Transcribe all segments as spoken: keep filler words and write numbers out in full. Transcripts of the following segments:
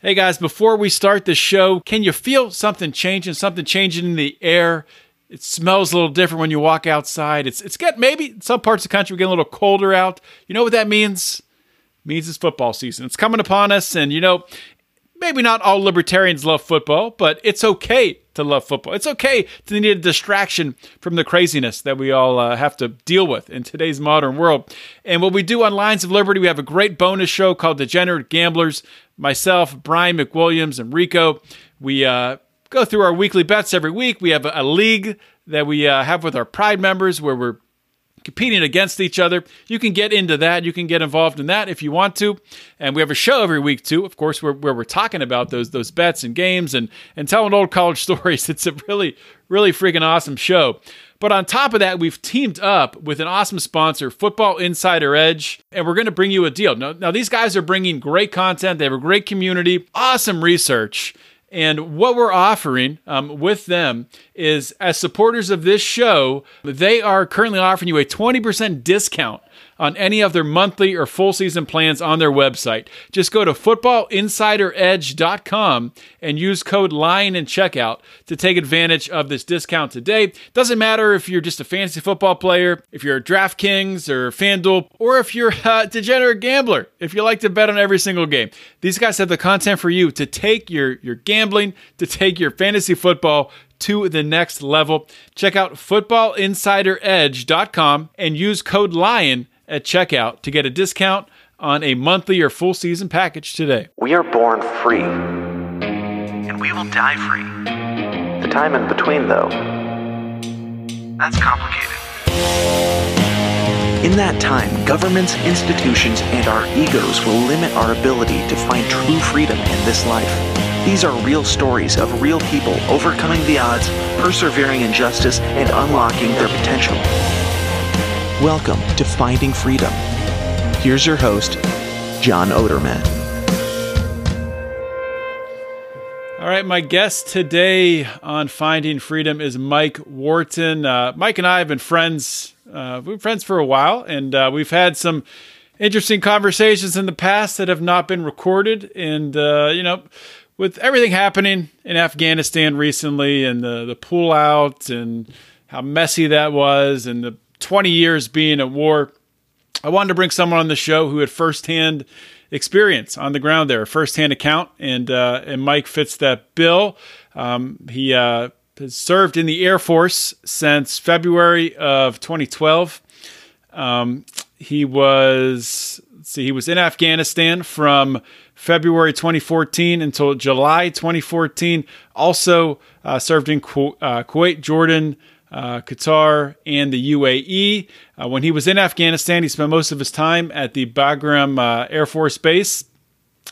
Hey guys, before we start the show, can you feel something changing, something changing in the air? It smells a little different when you walk outside. It's it's got maybe some parts of the country getting a little colder out. You know what that means? It means it's football season. It's coming upon us, and you know, maybe not all libertarians love football, but it's okay to love football. It's okay to need a distraction from the craziness that we all uh, have to deal with in today's modern world. And what we do on Lines of Liberty, we have a great bonus show called Degenerate Gamblers. Myself, Brian McWilliams, and Rico, we uh, go through our weekly bets every week. We have a, a league that we uh, have with our Pride members where we're competing against each other. You can get into that. You can get involved in that if you want to. And we have a show every week, too, of course, where, where we're talking about those those bets and games and, and telling old college stories. It's a really, really freaking awesome show. But on top of that, we've teamed up with an awesome sponsor, Football Insider Edge, and we're going to bring you a deal. Now, now, these guys are bringing great content. They have a great community, awesome research. And what we're offering um, with them is, as supporters of this show, they are currently offering you a twenty percent discount on any of their monthly or full season plans on their website. Just go to football insider edge dot com and use code LION in checkout to take advantage of this discount today. Doesn't matter if you're just a fantasy football player, if you're a DraftKings or FanDuel, or if you're a degenerate gambler, if you like to bet on every single game. These guys have the content for you to take your, your gambling, to take your fantasy football to the next level. Check out football insider edge dot com and use code LION at checkout to get a discount on a monthly or full season package today. We are born free, and we will die free. The time in between, though, that's complicated. In that time, governments, institutions, and our egos will limit our ability to find true freedom in this life. These are real stories of real people overcoming the odds, persevering in justice, and unlocking their potential. Welcome to Finding Freedom. Here's your host, John Oderman. All right, my guest today on Finding Freedom is Mike Wharton. Uh, Mike and I have been friends. Uh, we've been friends for a while, and uh, we've had some interesting conversations in the past that have not been recorded. And, uh, you know, with everything happening in Afghanistan recently and the, the pullout and how messy that was and the twenty years being at war, I wanted to bring someone on the show who had firsthand experience on the ground there, a firsthand account, and uh, and Mike fits that bill. Um, he uh, has served in the Air Force since February of twenty twelve. Um, he was let's see, he was in Afghanistan from February twenty fourteen until July twenty fourteen. Also uh, served in Ku- uh, Kuwait, Jordan, Uh, Qatar, and the U A E. Uh, when he was in Afghanistan, he spent most of his time at the Bagram uh, Air Force Base,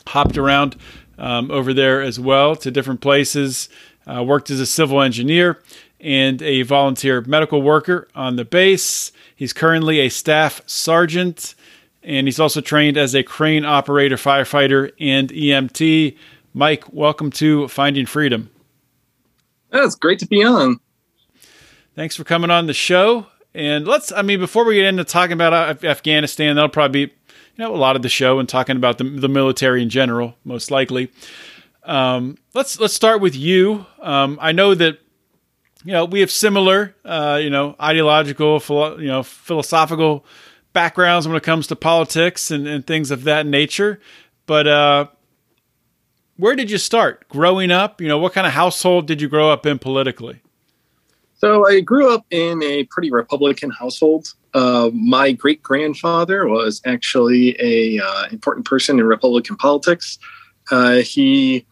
hopped around um, over there as well to different places, uh, worked as a civil engineer and a volunteer medical worker on the base. He's currently a staff sergeant, and he's also trained as a crane operator, firefighter, and E M T. Mike, welcome to Finding Freedom. That's great to be on. Thanks for coming on the show. And let's, I mean, before we get into talking about Af- Afghanistan, that'll probably be, you know, a lot of the show and talking about the, the military in general, most likely. Um, let's, let's start with you. Um, I know that, you know, we have similar, uh, you know, ideological, philo- you know, philosophical backgrounds when it comes to politics and, and things of that nature. But, uh, where did you start growing up? You know, what kind of household did you grow up in politically? So I grew up in a pretty Republican household. Uh, my great-grandfather was actually a uh, important person in Republican politics. Uh, he,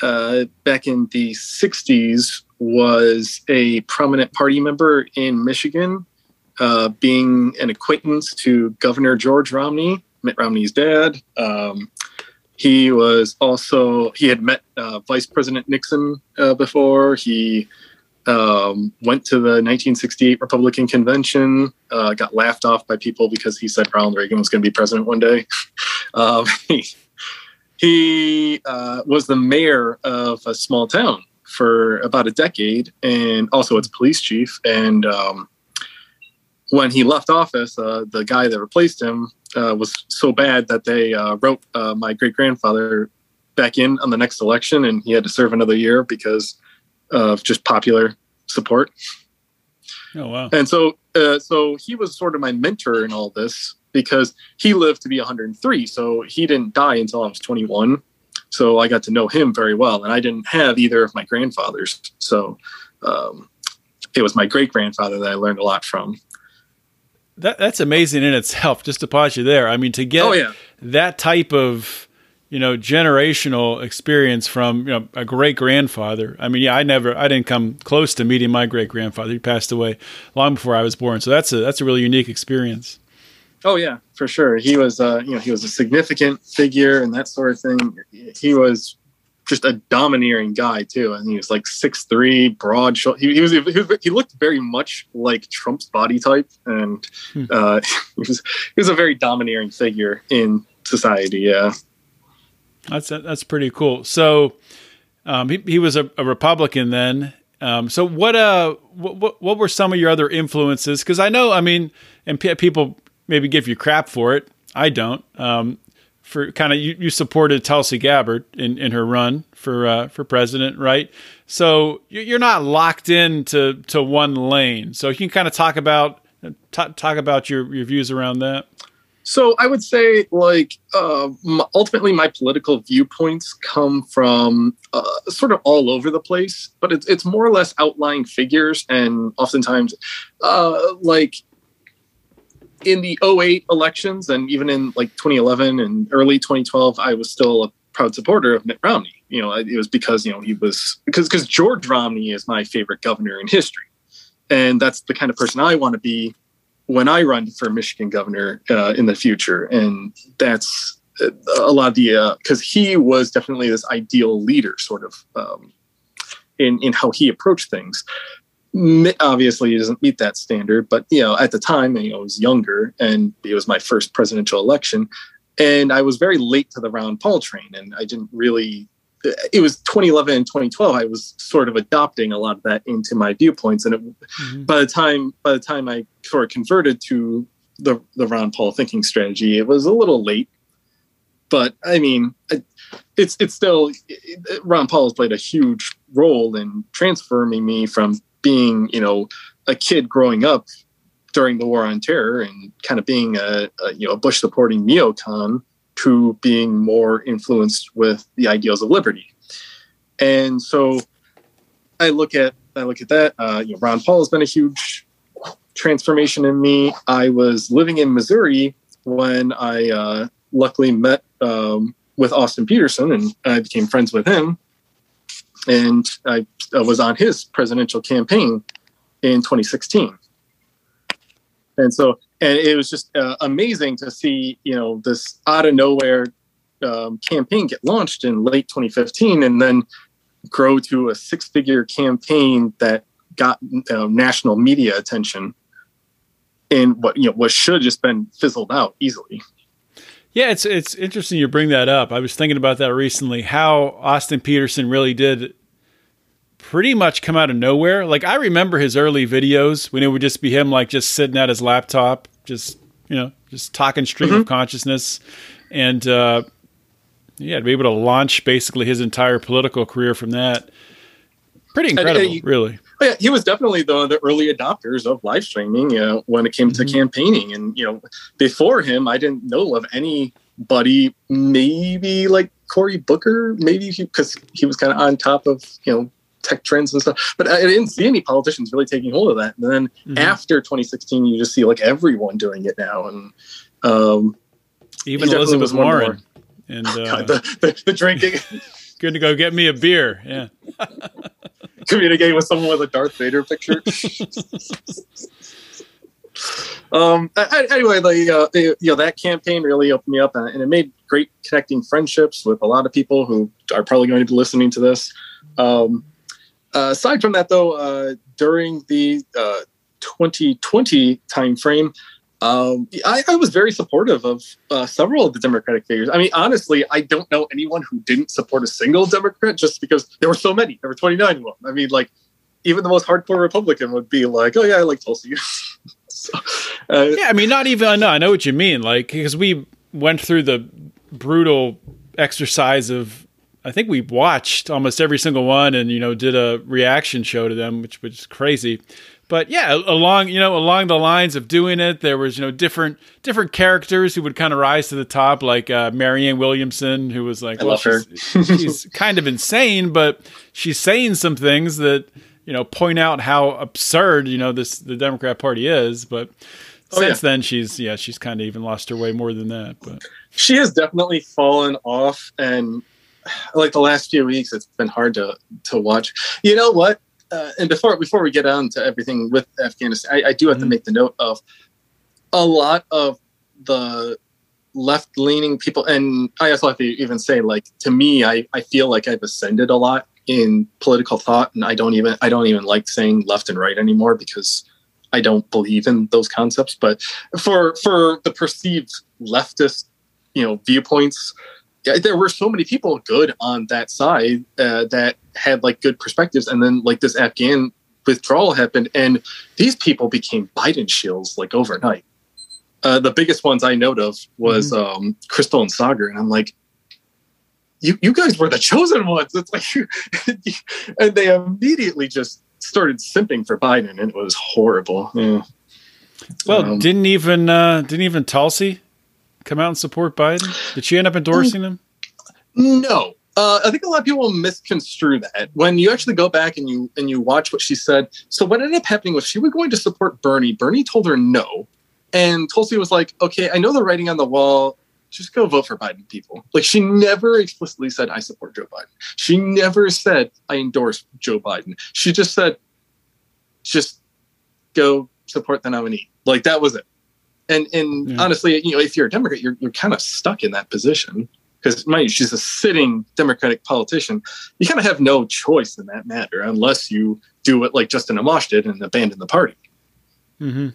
uh, back in the sixties, was a prominent party member in Michigan, uh, being an acquaintance to Governor George Romney, Mitt Romney's dad. Um, he was also, he had met uh, Vice President Nixon uh, before. He Um, went to the nineteen sixty-eight Republican convention, uh, got laughed off by people because he said Ronald Reagan was going to be president one day. Um, he he uh, was the mayor of a small town for about a decade and also its police chief. And um, when he left office, uh, the guy that replaced him uh, was so bad that they uh, wrote uh, my great-grandfather back in on the next election, and he had to serve another year because of just popular support. Oh, wow. And so uh, so he was sort of my mentor in all this because he lived to be one hundred three. So he didn't die until I was twenty-one. So I got to know him very well. And I didn't have either of my grandfathers. So um, it was my great-grandfather that I learned a lot from. That, that's amazing in itself, just to pause you there. I mean, to get oh, yeah. that type of, you know, generational experience from, you know, a great-grandfather. I mean, yeah, I never, I didn't come close to meeting my great-grandfather. He passed away long before I was born. So that's a, that's a really unique experience. Oh, yeah, for sure. He was, uh, you know, he was a significant figure and that sort of thing. He was just a domineering guy, too. And he was like six three, broad shoulder. He, he was, he looked very much like Trump's body type. And hmm. uh, he was, he was a very domineering figure in society. Yeah. That's, that's pretty cool. So um, he, he was a, a Republican then. Um, so what, uh, what, what were some of your other influences? Because I know, I mean, and p- people maybe give you crap for it. I don't. Um, for kind of you, you supported Tulsi Gabbard in, in her run for uh, for president, right? So you're not locked in to, to one lane. So you can kind of talk about t- talk about your, your views around that. So I would say, like, uh, m- ultimately, my political viewpoints come from uh, sort of all over the place, but it's it's more or less outlying figures, and oftentimes, uh, like, in the oh eight elections, and even in like twenty eleven and early twenty twelve, I was still a proud supporter of Mitt Romney. You know, it was because you know he was because because George Romney is my favorite governor in history, and that's the kind of person I want to be when I run for Michigan governor uh, in the future. And that's a lot of the, because uh, he was definitely this ideal leader sort of um, in, in how he approached things. Mitt obviously doesn't meet that standard, but, you know, at the time, you know, I was younger and it was my first presidential election and I was very late to the Ron Paul train. And I didn't really, it was twenty eleven and twenty twelve. I was sort of adopting a lot of that into my viewpoints. And it, mm-hmm. by the time, by the time I sort of converted to the, the Ron Paul thinking strategy, it was a little late, but I mean, I, it's, it's still, it, Ron Paul has played a huge role in transforming me from being, you know, a kid growing up during the War on Terror and kind of being a, a you know, Bush supporting neocon to being more influenced with the ideals of liberty. And so I look at, I look at that, uh, you know, Ron Paul has been a huge transformation in me. I was living in Missouri when I uh, luckily met um, with Austin Peterson and I became friends with him. And I, I was on his presidential campaign in twenty sixteen. And so, and it was just uh, amazing to see, you know, this out of nowhere um, campaign get launched in late twenty fifteen and then grow to a six figure campaign that got uh, national media attention in what, you know, what should just been fizzled out easily. Yeah, it's it's interesting you bring that up. I was thinking about that recently, how Austin Peterson really did pretty much come out of nowhere. Like, I remember his early videos when it would just be him, like, just sitting at his laptop, just, you know, just talking stream mm-hmm. of consciousness. And, uh, yeah, to be able to launch basically his entire political career from that. Pretty incredible, and, and he, really. Yeah, he was definitely the, the early adopters of live streaming, you know, when it came to mm-hmm. campaigning. And, you know, before him, I didn't know of anybody, maybe like Cory Booker, maybe because he, he was kind of on top of, you know, tech trends and stuff. But I, I didn't see any politicians really taking hold of that. And then mm-hmm. after twenty sixteen, you just see like everyone doing it now. And um, even Elizabeth Warren. And, oh, God, uh, the, the, the drinking. Good to go get me a beer. Yeah. Communicating with someone with a Darth Vader picture. um. I, anyway, like uh, you know, that campaign really opened me up, and, and it made great connecting friendships with a lot of people who are probably going to be listening to this. Um, uh, aside from that, though, uh, during the uh, twenty twenty time frame, um, I, I was very supportive of uh, several of the Democratic figures. I mean, honestly, I don't know anyone who didn't support a single Democrat just because there were so many. There were twenty-nine of them. I mean, like, even the most hardcore Republican would be like, oh, yeah, I like Tulsi. so, uh, yeah, I mean, not even, no, I know what you mean. Like, because we went through the brutal exercise of I think we watched almost every single one and, you know, did a reaction show to them, which was crazy. But yeah, along, you know, along the lines of doing it, there was, you know, different, different characters who would kind of rise to the top, like uh, Marianne Williamson, who was like, I well, love her. she's, she's kind of insane, but she's saying some things that, you know, point out how absurd, you know, this, the Democrat Party is. But oh, since yeah. then she's, yeah, she's kind of even lost her way more than that. But she has definitely fallen off, and like the last few weeks, it's been hard to, to watch. You know what? Uh, and before before we get on to everything with Afghanistan, I, I do have mm-hmm. to make the note of a lot of the left-leaning people, and I also have to even say, like, to me, I, I feel like I've ascended a lot in political thought, and I don't even I don't even like saying left and right anymore because I don't believe in those concepts. But for for the perceived leftist, you know, viewpoints, there were so many people good on that side uh, that had like good perspectives. And then like this Afghan withdrawal happened, and these people became Biden shills like overnight. Uh, the biggest ones I know of was mm-hmm. um, Crystal and Sagar. And I'm like, you, you guys were the chosen ones. It's like, and they immediately just started simping for Biden, and it was horrible. Yeah. Well, um, didn't even, uh, didn't even Tulsi come out and support Biden? Did she end up endorsing him? No. Uh, I think a lot of people misconstrue that. When you actually go back and you and you watch what she said, so what ended up happening was she was going to support Bernie. Bernie told her no. And Tulsi was like, okay, I know the writing on the wall. Just go vote for Biden, people. Like, she never explicitly said, I support Joe Biden. She never said, I endorse Joe Biden. She just said, just go support the nominee. Like, that was it. And and yeah. honestly, you know, if you're a Democrat, you're you're kind of stuck in that position because, mind you, she's a sitting Democratic politician. You kind of have no choice in that matter unless you do what like Justin Amash did and abandon the party. Mm-hmm.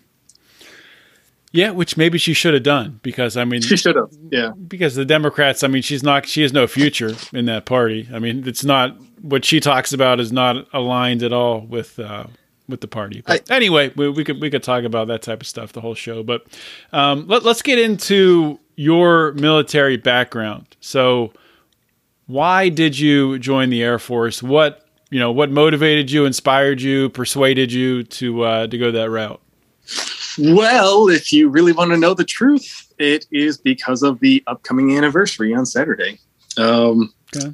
Yeah, which maybe she should have done because I mean, she should have. Yeah, because the Democrats. I mean, she's not. She has no future in that party. I mean, it's not what she talks about is not aligned at all with. Uh, with the party. But I, anyway, we, we could, we could talk about that type of stuff the whole show, but um, let, let's get into your military background. So why did you join the Air Force? What, you know, what motivated you, inspired you, persuaded you to, uh, to go that route? Well, if you really want to know the truth, it is because of the upcoming anniversary on Saturday. Um, okay.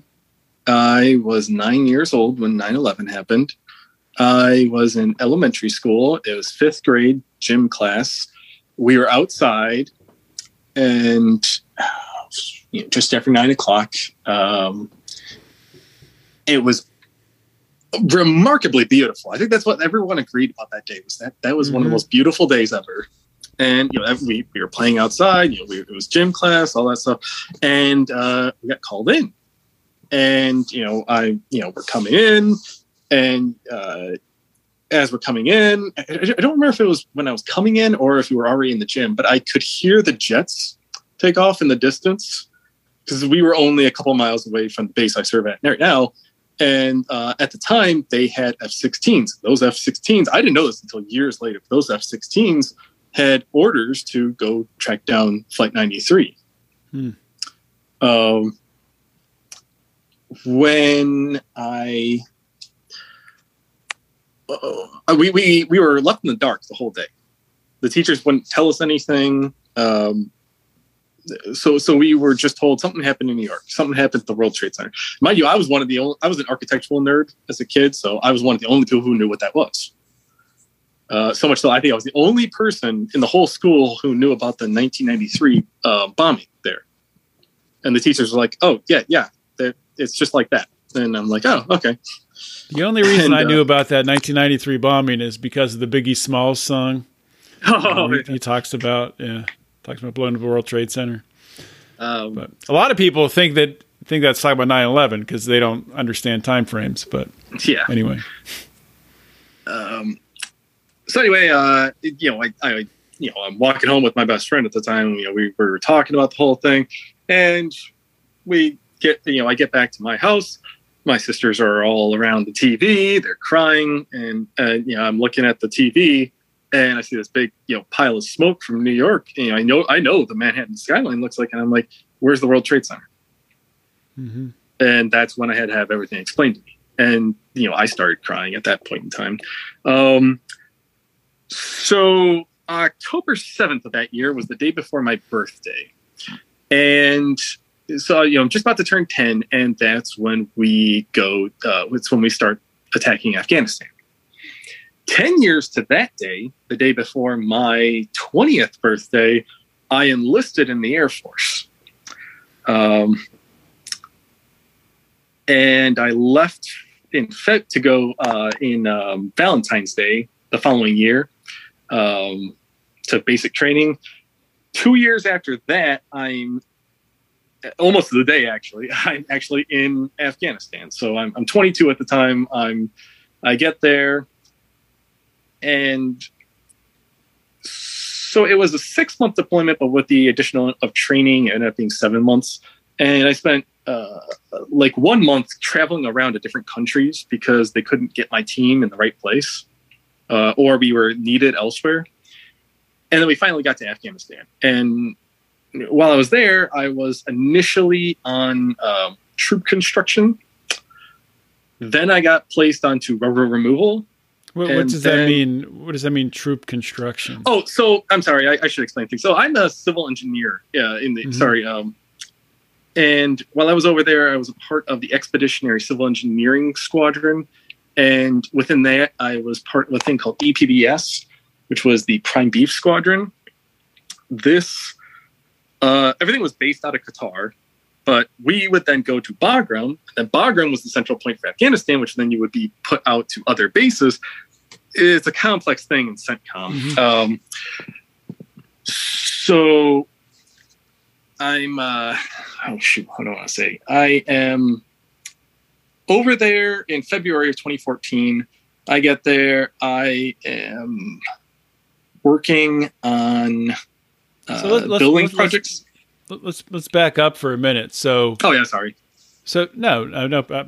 I was nine years old when nine eleven happened. I was in elementary school. It was fifth grade gym class. We were outside, and you know, just after nine o'clock, um, it was remarkably beautiful. I think that's what everyone agreed about that day. Was that that was mm-hmm. one of the most beautiful days ever. And you know, we we were playing outside. You know, we, it was gym class, all that stuff, and uh, we got called in. And you know, I you know, we're coming in. And uh, as we're coming in, I, I don't remember if it was when I was coming in or if we were already in the gym, but I could hear the jets take off in the distance because we were only a couple miles away from the base I serve at right now. And uh, at the time, they had F sixteens. Those F sixteens, I didn't know this until years later, but those F sixteens had orders to go track down Flight ninety-three. Hmm. Um, when I... Uh, we, we we were left in the dark the whole day. The teachers wouldn't tell us anything. Um, so so we were just told something happened in New York. Something happened at the World Trade Center. Mind you, I was one of the only, I was an architectural nerd as a kid, so I was one of the only people who knew what that was. Uh, so much so I think I was the only person in the whole school who knew about the nineteen ninety-three uh, bombing there. And the teachers were like, "Oh yeah, yeah, it's just like that." And I'm like, "Oh, okay." The only reason and, uh, I knew about that nineteen ninety-three bombing is because of the Biggie Smalls song. Oh, um, he, he talks about yeah, talks about blowing up the World Trade Center. Um, but a lot of people think that think that's talking about nine eleven because they don't understand time frames. But yeah, anyway. Um. So anyway, uh, you know, I, I, you know, I'm walking home with my best friend at the time. You know, we, we were talking about the whole thing, and we get, you know, I get back to my house. My sisters are all around the T V. They're crying, and uh, you know, I'm looking at the T V, and I see this big, you know, pile of smoke from New York. And, you know, I know, I know the Manhattan skyline looks like, and I'm like, "Where's the World Trade Center?" Mm-hmm. And that's when I had to have everything explained to me. And, you know, I started crying at that point in time. Um, so October seventh of that year was the day before my birthday. And so, you know, I'm just about to turn ten. And that's when we go, uh, it's when we start attacking Afghanistan. ten years to that day, the day before my twentieth birthday, I enlisted in the Air Force. Um, and I left in Feb to go uh, in um, Valentine's Day the following year um, to basic training. Two years after that, I'm almost to the day, actually, I'm actually in Afghanistan. So I'm, I'm twenty-two at the time. I'm, I get there. And so it was a six-month deployment, but with the additional of training, it ended up being seven months. And I spent uh, like one month traveling around to different countries because they couldn't get my team in the right place, uh, or we were needed elsewhere. And then we finally got to Afghanistan. And while I was there, I was initially on uh, troop construction. Then I got placed onto rubber removal. What, what does then, that mean? What does that mean? Troop construction. Oh, so I'm sorry. I, I should explain things. So I'm a civil engineer. Yeah, in the mm-hmm. sorry. Um, and while I was over there, I was a part of the Expeditionary Civil Engineering Squadron, and within that, I was part of a thing called E P B S, which was the Prime Beef Squadron. This uh, everything was based out of Qatar, but we would then go to Bagram, and Bagram was the central point for Afghanistan, which then you would be put out to other bases. It's a complex thing in CENTCOM. Mm-hmm. Um, so I'm, uh, oh shoot, what do I want to say? I am over there in February of twenty fourteen. I get there, I am working on uh, so let's, building let's, projects. Let's, Let's let's back up for a minute. So, oh yeah, sorry. So no, no, no. Uh,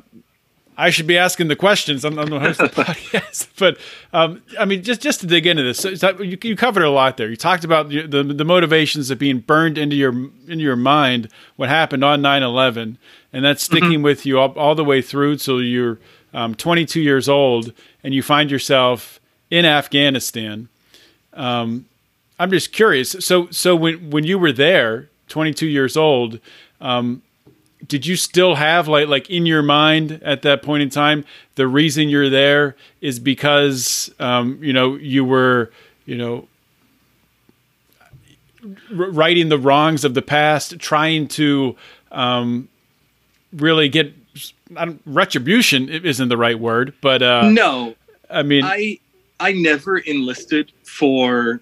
I should be asking the questions. I'm, I'm the host of the podcast, but um, I mean, just, just to dig into this, so, so you, you covered a lot there. You talked about the, the the motivations of being burned into your into your mind what happened on nine eleven, and that's sticking mm-hmm. with you all, all the way through till you're um, twenty-two years old, and you find yourself in Afghanistan. Um, I'm just curious. So so when when you were there, twenty-two years old, um, did you still have like, like in your mind at that point in time, the reason you're there is because, um, you know, you were, you know, r- righting the wrongs of the past, trying to, um, really get I don't, retribution isn't the right word, but, uh, no, I mean, I, I never enlisted for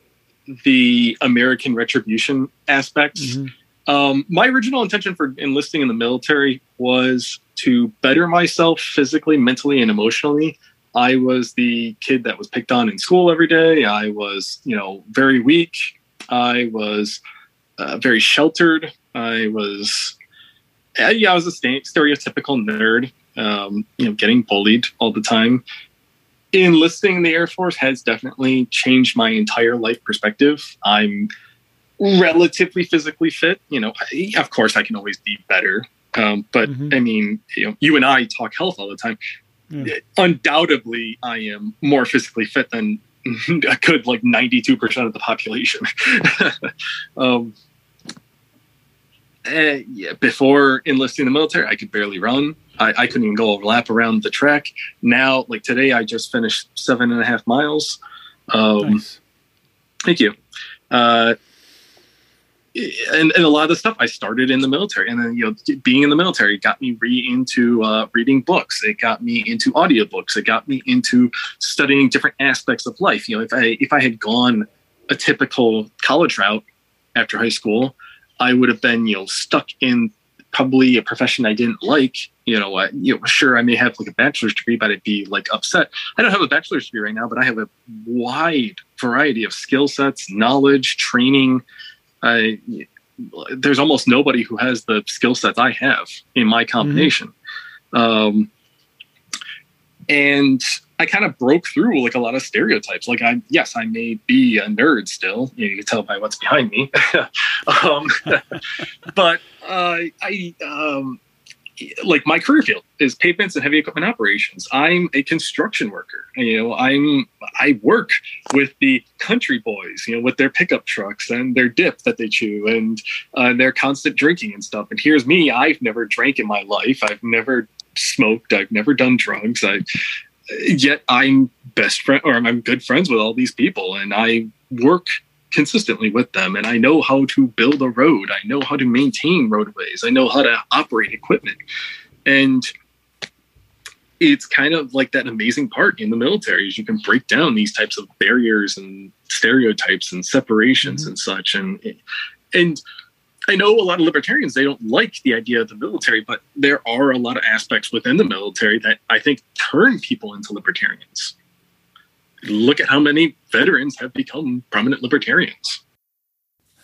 the American retribution aspects. Mm-hmm. Um, my original intention for enlisting in the military was to better myself physically, mentally, and emotionally. I was the kid that was picked on in school every day. I was, you know, very weak. I was uh, very sheltered. I was, yeah, I was a st- stereotypical nerd, um, you know, getting bullied all the time. Enlisting in the Air Force has definitely changed my entire life perspective. I'm relatively physically fit. You know, I, of course, I can always be better. Um, but, mm-hmm. I mean, you know, you and I talk health all the time. Yeah. Undoubtedly, I am more physically fit than a good, like, ninety-two percent of the population. um, uh, yeah, before enlisting in the military, I could barely run. I, I couldn't even go a lap around the track. Now, like today, I just finished seven and a half miles. Um, nice. Thank you. Uh, and, and a lot of the stuff I started in the military, and then, you know, being in the military got me re into uh, reading books. It got me into audiobooks. It got me into studying different aspects of life. You know, if I, if I had gone a typical college route after high school, I would have been, you know, stuck in probably a profession I didn't like. You know, I, you know, sure, I may have like a bachelor's degree, but I'd be like upset. I don't have a bachelor's degree right now, but I have a wide variety of skill sets, knowledge, training. I, there's almost nobody who has the skill sets I have in my combination. Mm-hmm. Um, and I kind of broke through like a lot of stereotypes. Like, I yes, I may be a nerd still. You know, you can tell by what's behind me. um, but uh, I... Um, like my career field is pavements and heavy equipment operations. I'm a construction worker. You know, I'm I work with the country boys, you know, with their pickup trucks and their dip that they chew and uh, their constant drinking and stuff. And here's me. I've never drank in my life. I've never smoked. I've never done drugs. I yet I'm best friend or I'm good friends with all these people, and I work consistently with them, and I know how to build a road. I know how to maintain roadways. I know how to operate equipment. And it's kind of like that amazing part in the military is you can break down these types of barriers and stereotypes and separations mm-hmm. and such. And and I know a lot of libertarians, they don't like the idea of the military, but there are a lot of aspects within the military that I think turn people into libertarians. Look at how many veterans have become prominent libertarians.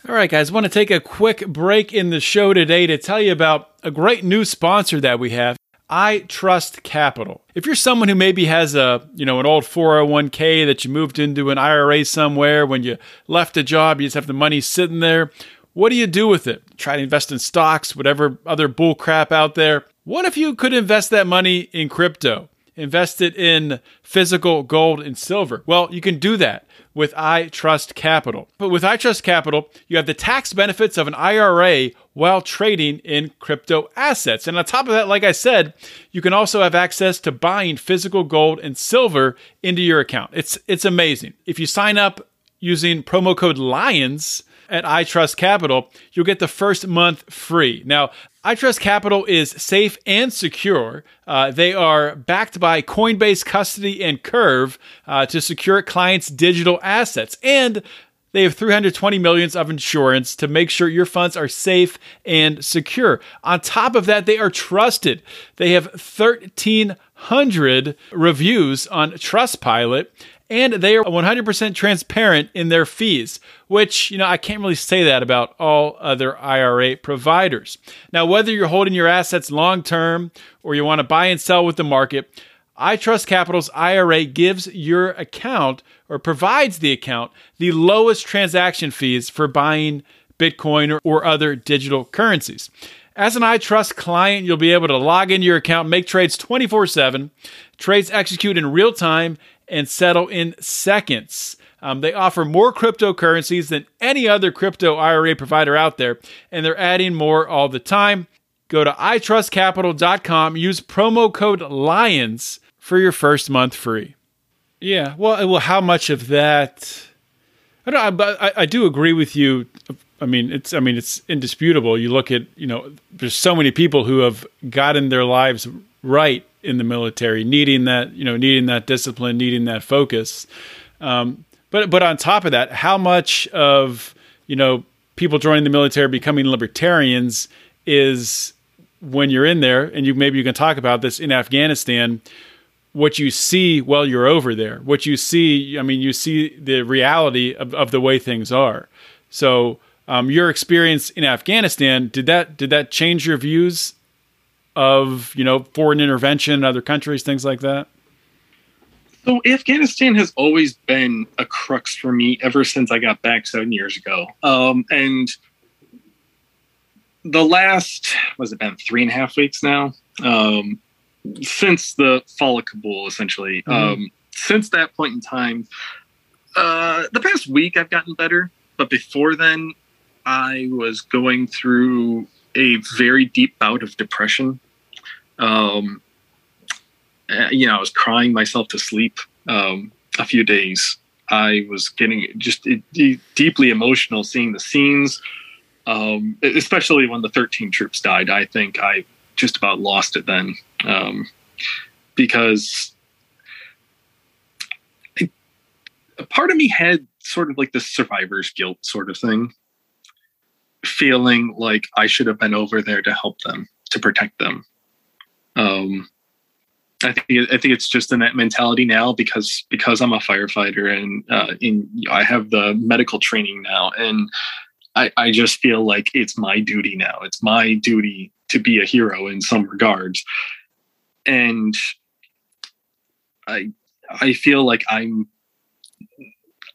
All right, guys, I want to take a quick break in the show today to tell you about a great new sponsor that we have, iTrust Capital. If you're someone who maybe has a, you know, an old four oh one k that you moved into an I R A somewhere, when you left a job, you just have the money sitting there. What do you do with it? Try to invest in stocks, whatever other bull crap out there. What if you could invest that money in crypto? Invested in physical gold and silver. Well, you can do that with iTrust Capital. But with iTrust Capital, you have the tax benefits of an I R A while trading in crypto assets. And on top of that, like I said, you can also have access to buying physical gold and silver into your account. It's it's amazing. If you sign up using promo code LIONS at iTrust Capital, you'll get the first month free. Now, iTrust Capital is safe and secure. Uh, they are backed by Coinbase Custody and Curve uh, to secure clients' digital assets. And they have three hundred twenty million dollars of insurance to make sure your funds are safe and secure. On top of that, they are trusted. They have thirteen hundred reviews on Trustpilot, and they are one hundred percent transparent in their fees, which, you know, I can't really say that about all other I R A providers. Now, whether you're holding your assets long-term or you want to buy and sell with the market, iTrust Capital's I R A gives your account or provides the account the lowest transaction fees for buying Bitcoin or, or other digital currencies. As an iTrust client, you'll be able to log into your account, make trades twenty-four seven, trades execute in real time, and settle in seconds. Um, they offer more cryptocurrencies than any other crypto I R A provider out there, and they're adding more all the time. Go to i trust capital dot com, use promo code LIONS for your first month free. Yeah, well, well how much of that? I don't, but I, I do agree with you. I mean, it's I mean, it's indisputable. You look at, you know, there's so many people who have gotten their lives right in the military, needing that, you know, needing that discipline, needing that focus. Um, but but on top of that, how much of, you know, people joining the military becoming libertarians is when you're in there, and you maybe you can talk about this in Afghanistan, what you see while you're over there, what you see, I mean, you see the reality of, of the way things are. So um, your experience in Afghanistan, did that did that change your views of, you know, foreign intervention in other countries, things like that? So Afghanistan has always been a crux for me ever since I got back seven years ago. Um, and the last, what's it been, three and a half weeks now? Um, since the fall of Kabul, essentially. Mm-hmm. Um, since that point in time, uh, the past week I've gotten better. But before then, I was going through a very deep bout of depression. Um, you know, I was crying myself to sleep um, a few days. I was getting just it, it, deeply emotional seeing the scenes, um, especially when the thirteen troops died. I think I just about lost it then um, because I, a part of me had sort of like this survivor's guilt sort of thing. Feeling like I should have been over there to help them, to protect them. Um, I think I think it's just in that mentality now because because I'm a firefighter and uh, in you know, I have the medical training now, and I, I just feel like it's my duty now. It's my duty to be a hero in some regards, and I I feel like I'm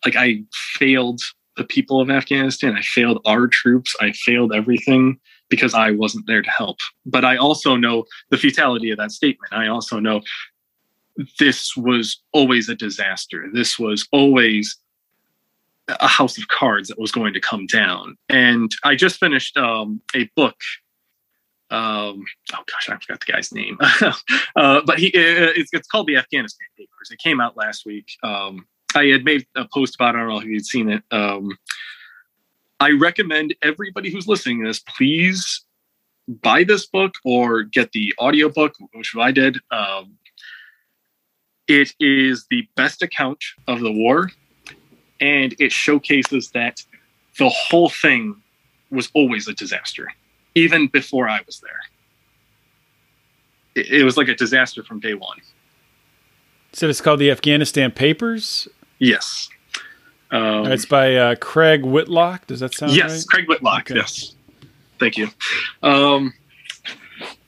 like I failed the people of Afghanistan. I failed our troops. I failed everything because I wasn't there to help. But I also know the futility of that statement. I also know this was always a disaster. This was always a house of cards that was going to come down. And I just finished um, a book. Um, oh gosh, I forgot the guy's name. uh, but he, it's, it's called The Afghanistan Papers. It came out last week. Um, I had made a post about it. I don't know if you'd seen it. Um, I recommend everybody who's listening to this, please buy this book or get the audiobook, which I did. Um, it is the best account of the war, and it showcases that the whole thing was always a disaster, even before I was there. It, it was like a disaster from day one. So it's called The Afghanistan Papers? Yes. Um, it's by uh, Craig Whitlock. Does that sound yes, right? Yes, Craig Whitlock. Okay. Yes. Thank you. Um,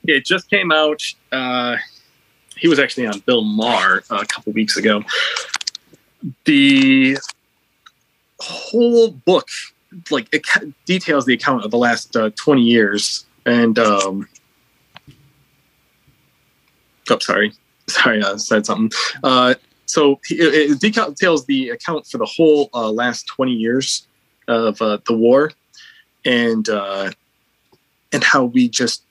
it just came out. Uh, he was actually on Bill Maher a couple weeks ago. The whole book, like, it details the account of the last uh, twenty years. And um, oh, sorry, sorry, I said something. Uh, So it details the account for the whole uh, last twenty years of uh, the war, and uh, and how we just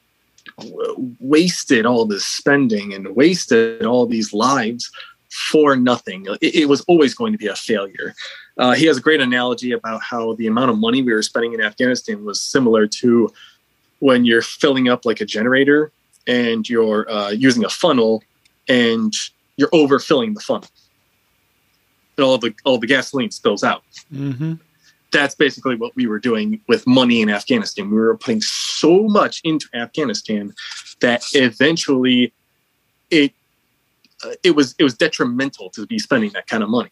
w- wasted all this spending and wasted all these lives for nothing. It, it was always going to be a failure. Uh, he has a great analogy about how the amount of money we were spending in Afghanistan was similar to when you're filling up like a generator and you're uh, using a funnel and you're overfilling the funnel, and all the all the gasoline spills out. Mm-hmm. That's basically what we were doing with money in Afghanistan. We were putting so much into Afghanistan that eventually it uh, it was it was detrimental to be spending that kind of money.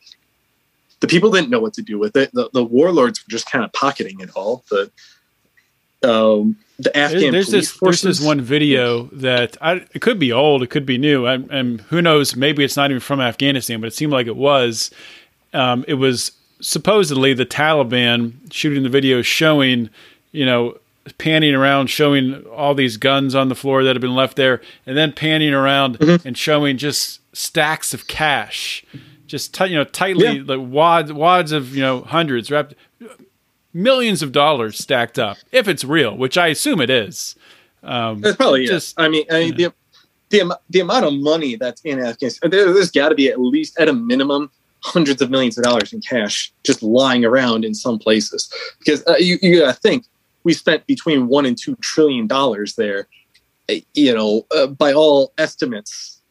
The people didn't know what to do with it. The, the warlords were just kind of pocketing it all. The um, the Afghan there's police this, forces. There's this one video that I, it could be old, it could be new, and, and who knows? Maybe it's not even from Afghanistan, but it seemed like it was. Um, it was supposedly the Taliban shooting the video, showing, you know, panning around, showing all these guns on the floor that have been left there, and then panning around mm-hmm. and showing just stacks of cash, just t- you know, tightly yeah. like wads, wads of you know, hundreds wrapped. Millions of dollars stacked up, if it's real, which I assume it is. Um, it probably just, is. I mean, I mean yeah. the, the the amount of money that's in Afghanistan, there, there's got to be at least, at a minimum, hundreds of millions of dollars in cash just lying around in some places. Because uh, you, you got to think, we spent between one and two trillion dollars there, you know, uh, by all estimates.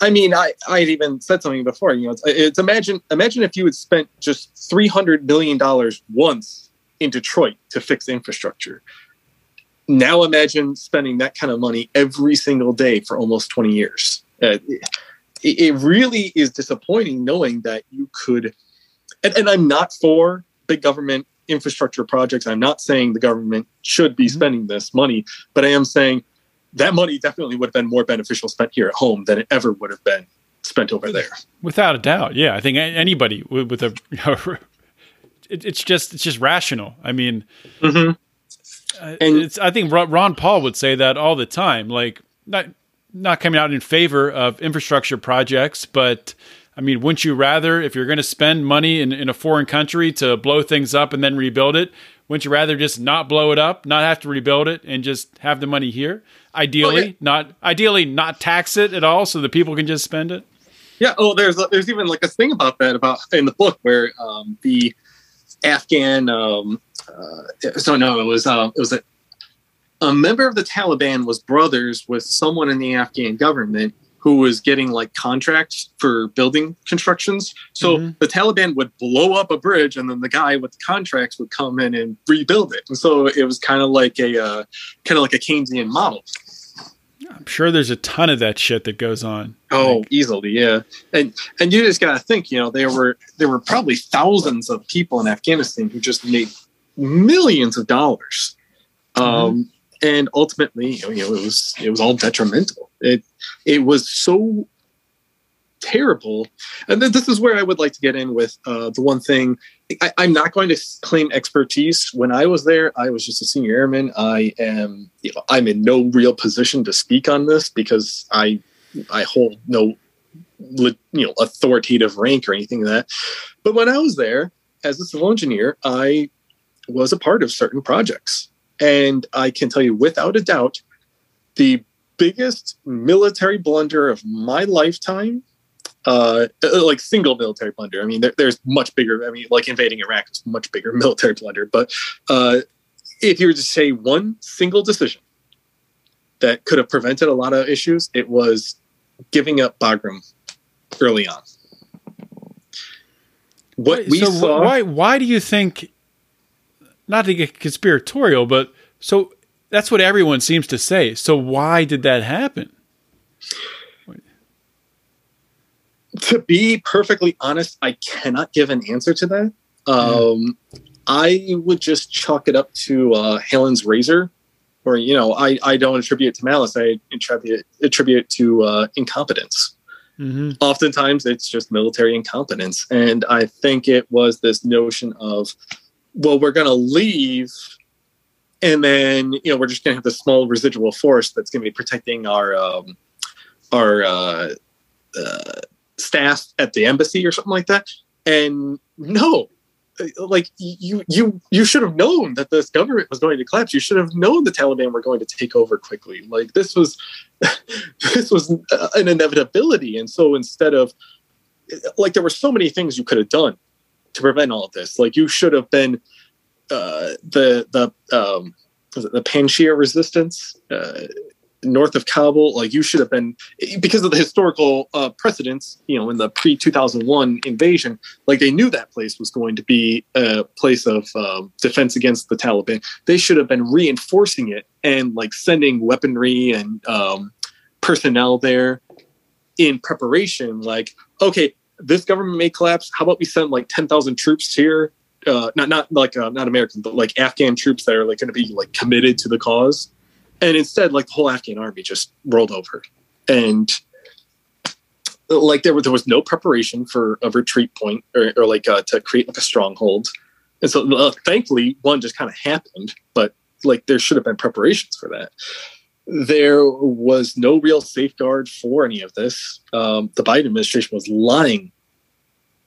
I mean, I I even said something before. You know, it's, it's imagine imagine if you had spent just three hundred million dollars once in Detroit to fix infrastructure. Now imagine spending that kind of money every single day for almost twenty years. Uh, it, it really is disappointing knowing that you could, and, and I'm not for big government infrastructure projects. I'm not saying the government should be spending this money, but I am saying that money definitely would have been more beneficial spent here at home than it ever would have been spent over there. Without a doubt. Yeah. I think anybody with a, you know, It, it's just it's just rational. I mean, mm-hmm. uh, and it's, I think Ron Paul would say that all the time. Like, not not coming out in favor of infrastructure projects, but I mean, wouldn't you rather, if you're going to spend money in, in a foreign country to blow things up and then rebuild it, wouldn't you rather just not blow it up, not have to rebuild it, and just have the money here? Ideally, oh, yeah. not ideally not tax it at all, so the people can just spend it. Yeah. Oh, there's there's even like a thing about that about in the book where um, the Afghan, um, uh, so no, it was uh, it was a, a member of the Taliban was brothers with someone in the Afghan government who was getting like contracts for building constructions. So mm-hmm. the Taliban would blow up a bridge, and then the guy with the contracts would come in and rebuild it. And so it was kind of like a uh, kind of like a Keynesian model. I'm sure there's a ton of that shit that goes on. Oh, like, easily, yeah. And and you just gotta think, you know, there were there were probably thousands of people in Afghanistan who just made millions of dollars, um, mm-hmm. and ultimately, you know, it was it was all detrimental. It it was so terrible. And th- this is where I would like to get in with uh, the one thing. I- I'm not going to claim expertise. When I was there, I was just a senior airman. I am, you know, I'm in no real position to speak on this because I, I hold no, you know, authoritative rank or anything like that. But when I was there as a civil engineer, I was a part of certain projects. And I can tell you without a doubt, the biggest military blunder of my lifetime, uh, like single military blunder. I mean, there, there's much bigger. I mean, like invading Iraq is much bigger military blunder. But uh, if you were to say one single decision that could have prevented a lot of issues, it was giving up Bagram early on. What Wait, we so saw. Why? Why do you think? Not to get conspiratorial, but so that's what everyone seems to say. So why did that happen? To be perfectly honest, I cannot give an answer to that. Um, yeah. I would just chalk it up to uh, Helen's razor, or, you know, I, I don't attribute it to malice. I attribute, attribute it to uh, incompetence. Mm-hmm. Oftentimes it's just military incompetence. And I think it was this notion of, well, we're going to leave, and then, you know, we're just going to have this small residual force that's going to be protecting our um, our uh, uh, staff at the embassy or something like that. And no, like you you you should have known that this government was going to collapse. You should have known the Taliban were going to take over quickly. Like this was this was an inevitability. And so instead of, like, there were so many things you could have done to prevent all of this. Like, you should have been uh, the the um, was it the Panjshir resistance uh, north of Kabul. Like, you should have been, because of the historical uh, precedents, you know, in the pre two thousand one invasion. Like, they knew that place was going to be a place of uh, defense against the Taliban. They should have been reinforcing it and like sending weaponry and um, personnel there in preparation. Like, okay, this government may collapse. How about we send like ten thousand troops here? Uh, not not like uh, not American, but like Afghan troops that are like going to be like committed to the cause. And instead, like the whole Afghan army just rolled over, and like there was there was no preparation for a retreat point or, or like uh, to create like a stronghold. And so, uh, thankfully, one just kind of happened. But like there should have been preparations for that. There was no real safeguard for any of this. Um, the Biden administration was lying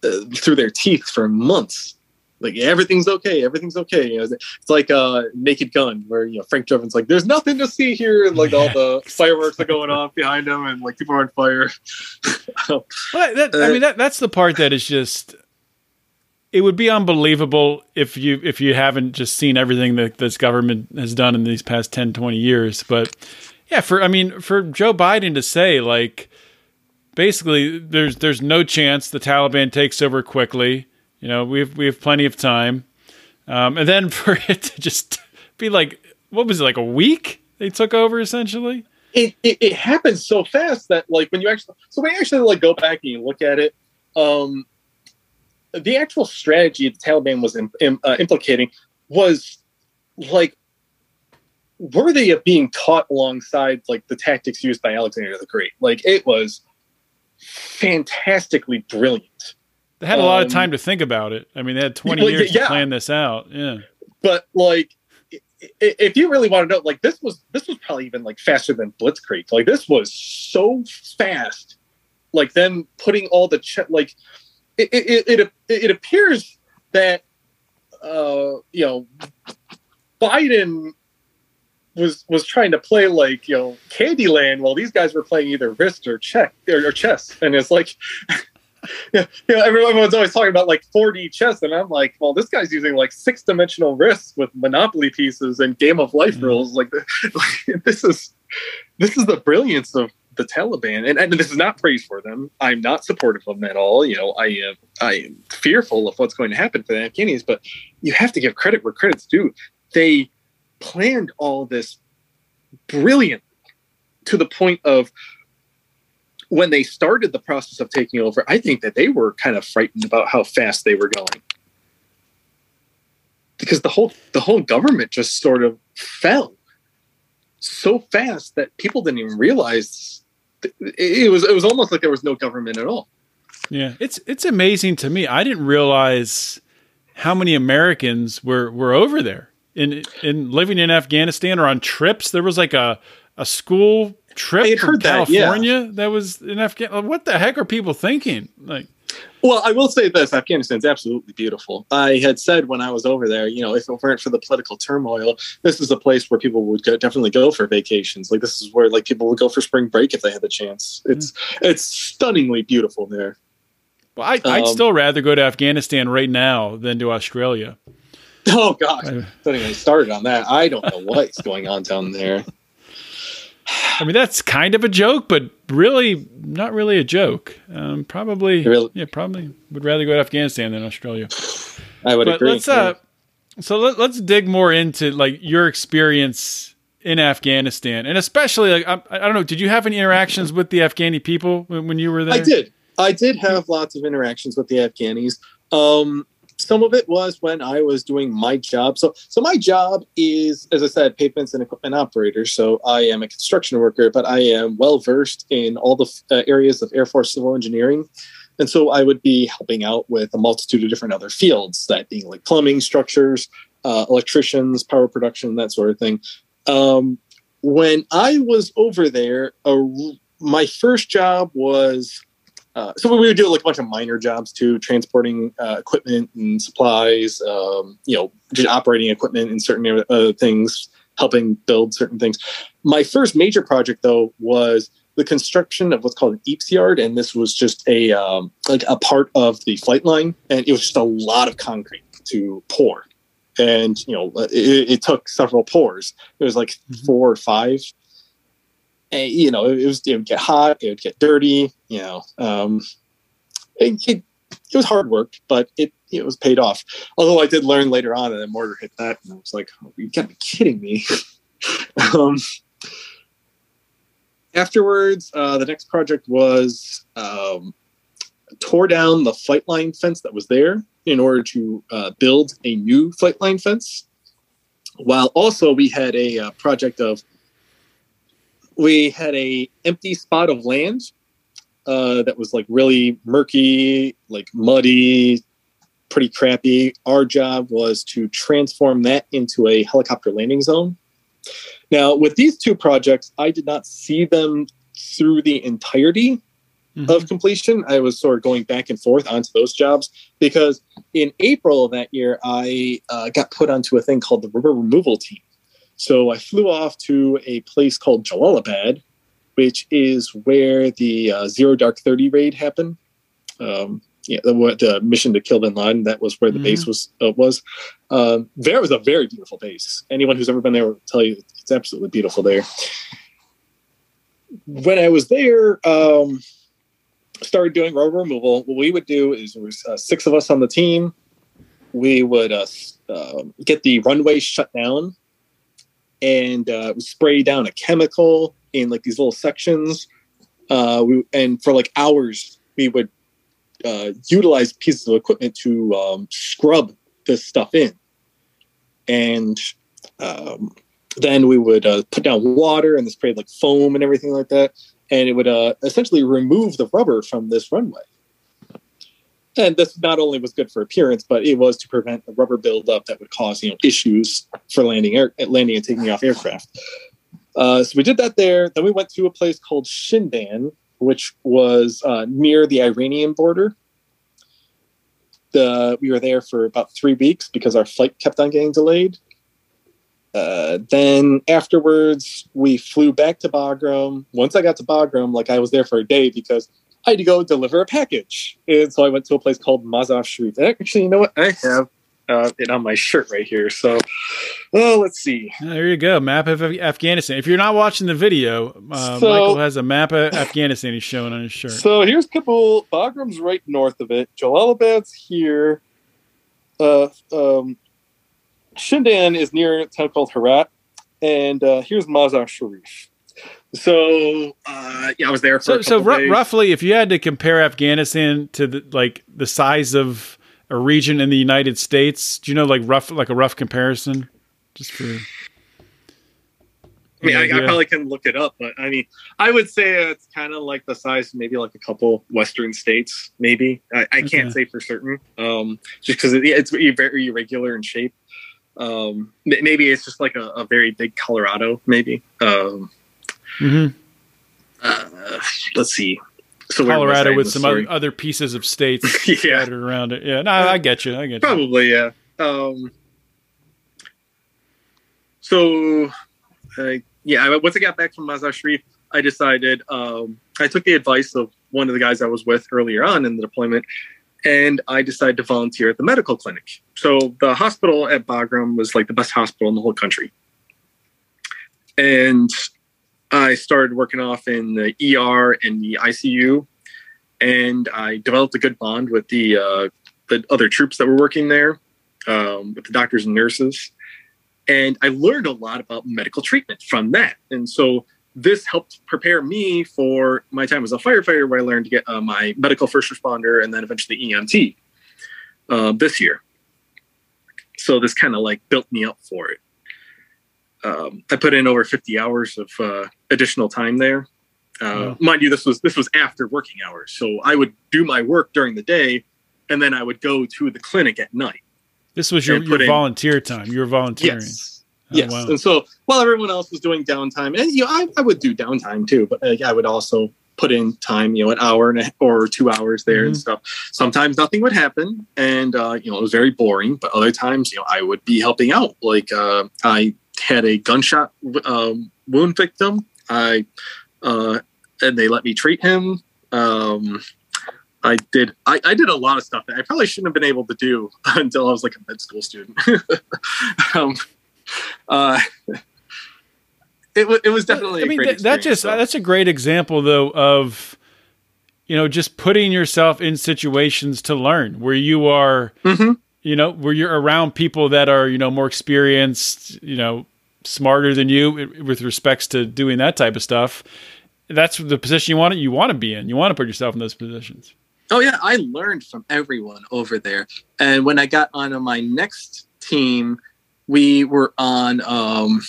uh, through their teeth for months. Like, everything's okay, everything's okay. You know, it's like uh, Naked Gun, where, you know, Frank Drebin's like, "There's nothing to see here," and like yeah. all the fireworks are going off behind him, and like people are on fire. um, well, that, I mean, that, that's the part that is just. It would be unbelievable if you if you haven't just seen everything that this government has done in these past ten, twenty years. But yeah, for I mean, for Joe Biden to say, like, basically there's there's no chance the Taliban takes over quickly. You know, we've we have plenty of time. Um, and then for it to just be like, what was it, like a week they took over essentially? It it, it happened so fast that like when you actually so when you actually like go back and you look at it, um, the actual strategy the Taliban was im- im- uh, implicating was like worthy of being taught alongside like the tactics used by Alexander the Great. Like, it was fantastically brilliant. They had a um, lot of time to think about it. I mean, they had twenty like, years yeah. to plan this out. Yeah, but like, if you really want to know, like this was this was probably even like faster than Blitzkrieg. Like, this was so fast. Like them putting all the che- like. It, it it it appears that uh, you know, Biden was was trying to play like, you know, Candyland while these guys were playing either Whist or check or, or chess, and it's like, you know, everyone's always talking about like four D chess, and I'm like, well, this guy's using like six dimensional Whist with Monopoly pieces and Game of Life mm-hmm. rules. Like, like this is this is the brilliance of the Taliban, and, and this is not praise for them. I'm not supportive of them at all. You know, I am, I am fearful of what's going to happen for the Afghanis, but you have to give credit where credit's due. They planned all this brilliantly to the point of when they started the process of taking over, I think that they were kind of frightened about how fast they were going, because the whole, the whole government just sort of fell so fast that people didn't even realize it was it was almost like there was no government at all. Yeah, it's it's amazing to me. I didn't realize how many Americans were, were over there in in living in Afghanistan or on trips. There was like a a school trip from California that, yeah. that was in Afghanistan. What the heck are people thinking? Like, well, I will say this: Afghanistan's absolutely beautiful. I had said when I was over there, you know, if it weren't for the political turmoil, this is a place where people would go, definitely go for vacations. Like, this is where like people would go for spring break if they had the chance. It's yeah. it's stunningly beautiful there. Well, I, um, I'd still rather go to Afghanistan right now than to Australia. Oh gosh, I don't even started on that. I don't know what's going on down there. I mean, that's kind of a joke, but really not really a joke. Um, probably, really? yeah, probably would rather go to Afghanistan than Australia. I would but agree. Let's, uh, yeah. So let, let's dig more into like your experience in Afghanistan, and especially like I, I don't know, did you have any interactions with the Afghani people when, when you were there? I did. I did have lots of interactions with the Afghanis. Um, Some of it was when I was doing my job. So so my job is, as I said, pavements and equipment operator. So I am a construction worker, but I am well-versed in all the uh, areas of Air Force civil engineering. And so I would be helping out with a multitude of different other fields, that being like plumbing, structures, uh, electricians, power production, that sort of thing. Um, when I was over there, uh, my first job was... Uh, so we would do like a bunch of minor jobs too, transporting uh, equipment and supplies, um, you know, just operating equipment and certain uh, things, helping build certain things. My first major project, though, was the construction of what's called an E A P S yard. And this was just a um, like a part of the flight line. And it was just a lot of concrete to pour. And, you know, it, it took several pours. It was like mm-hmm. four or five. And, you know, it, was, it would get hot, it would get dirty, you know. Um, it, it, it was hard work, but it it was paid off. Although I did learn later on that a mortar hit that, and I was like, oh, you got to be kidding me. um, afterwards, uh, the next project was um, tore down the flight line fence that was there in order to uh, build a new flight line fence. While also we had a uh, project of We had a empty spot of land uh, that was like really murky, like muddy, pretty crappy. Our job was to transform that into a helicopter landing zone. Now, with these two projects, I did not see them through the entirety mm-hmm. of completion. I was sort of going back and forth onto those jobs because in April of that year, I uh, got put onto a thing called the river removal team. So I flew off to a place called Jalalabad, which is where the uh, Zero Dark Thirty raid happened. Um, yeah, the, the mission to kill Bin Laden. That was where the mm. base was. Uh, was uh, there was a very beautiful base. Anyone who's ever been there will tell you it's absolutely beautiful there. When I was there, um, started doing rover removal. What we would do is there was uh, six of us on the team. We would uh, uh, get the runway shut down. And uh, we spray down a chemical in like these little sections. Uh, we and for like hours, we would uh, utilize pieces of equipment to um, scrub this stuff in. And um, then we would uh, put down water and spray like foam and everything like that. And it would uh, essentially remove the rubber from this runway. And this not only was good for appearance, but it was to prevent the rubber buildup that would cause, you know, issues for landing air, landing and taking off aircraft. Uh, so we did that there. Then we went to a place called Shindand, which was uh, near the Iranian border. The, we were there for about three weeks because our flight kept on getting delayed. Uh, then afterwards, we flew back to Bagram. Once I got to Bagram, like I was there for a day because I had to go deliver a package. And so I went to a place called Mazar-i-Sharif. And actually, you know what? I have uh, it on my shirt right here. So, well, let's see. There you go. Map of Afghanistan. If you're not watching the video, uh, so, Michael has a map of Afghanistan he's showing on his shirt. So here's Kabul. Bagram's right north of it. Jalalabad's here. Uh, um, Shindand is near a town called Herat. And uh, here's Mazar-i-Sharif. So uh, yeah, I was there for. So, a so r- roughly, if you had to compare Afghanistan to the, like the size of a region in the United States, do you know like rough like a rough comparison? Just for I mean, I, I probably can look it up, but I mean, I would say it's kind of like the size of maybe like a couple Western states, maybe. I, I okay. can't say for certain, um, just because it, it's very irregular in shape. Um, maybe it's just like a, a very big Colorado, maybe. Um, mm-hmm. uh, let's see. So Colorado with some other, other pieces of states yeah. scattered around it. Yeah, no, I get you. I get you. Probably, yeah. Um, so... Uh, yeah, once I got back from Mazar-i-Sharif, I decided um, I took the advice of one of the guys I was with earlier on in the deployment, and I decided to volunteer at the medical clinic. So the hospital at Bagram was like the best hospital in the whole country. And I started working off in the E R and the I C U, and I developed a good bond with the, uh, the other troops that were working there, um, with the doctors and nurses. And I learned a lot about medical treatment from that. And so this helped prepare me for my time as a firefighter, where I learned to get uh, my medical first responder and then eventually E M T uh, this year. So this kind of like built me up for it. Um, I put in over fifty hours of uh, additional time there. Uh, wow. Mind you, this was this was after working hours. So I would do my work during the day, and then I would go to the clinic at night. This was your, your volunteer in, time. You were volunteering. Yes. Oh, yes. Wow. And so while everyone else was doing downtime, and you know, I, I would do downtime too, but uh, I would also put in time, you know, an hour and a, or two hours there mm-hmm. and stuff. Sometimes nothing would happen, and uh, you know, it was very boring. But other times, you know, I would be helping out. Like uh, I had a gunshot uh, wound victim. I uh, and they let me treat him. Um, I did. I, I did a lot of stuff that I probably shouldn't have been able to do until I was like a med school student. um, uh, it was. It was definitely. I mean, a great that just so. That's a great example, though, of you know just putting yourself in situations to learn where you are, mm-hmm. you know, where you're around people that are you know more experienced, you know, smarter than you with respects to doing that type of stuff. That's the position you want to, you want to be in. You want to put yourself in those positions. Oh, yeah. I learned from everyone over there. And when I got on my next team, we were on, um,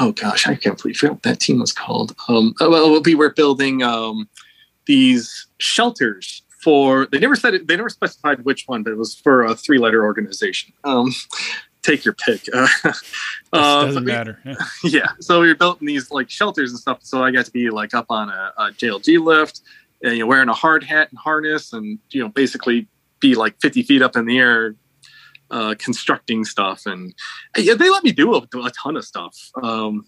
oh, gosh, I can't forget what that team was called. Um, well, we were building um, these shelters for, they never said it, they never specified which one, but it was for a three-letter organization. Um, take your pick. Uh, doesn't um, matter. Yeah. yeah. So we were building these like shelters and stuff. So I got to be like up on a, a J L G lift and you know, wearing a hard hat and harness and, you know, basically be like fifty feet up in the air uh, constructing stuff. And yeah, they let me do a, a ton of stuff. Um,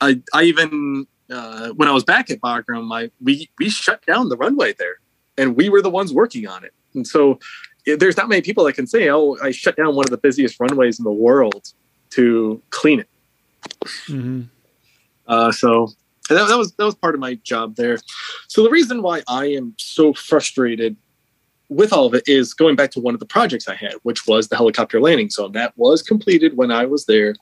I, I even, uh, when I was back at Bagram, I, we, we shut down the runway there and we were the ones working on it. And so there's not many people that can say, oh, I shut down one of the busiest runways in the world to clean it. Mm-hmm. Uh, so that, that was that was part of my job there. So the reason why I am so frustrated with all of it is going back to one of the projects I had, which was the helicopter landing zone. That was completed when I was there.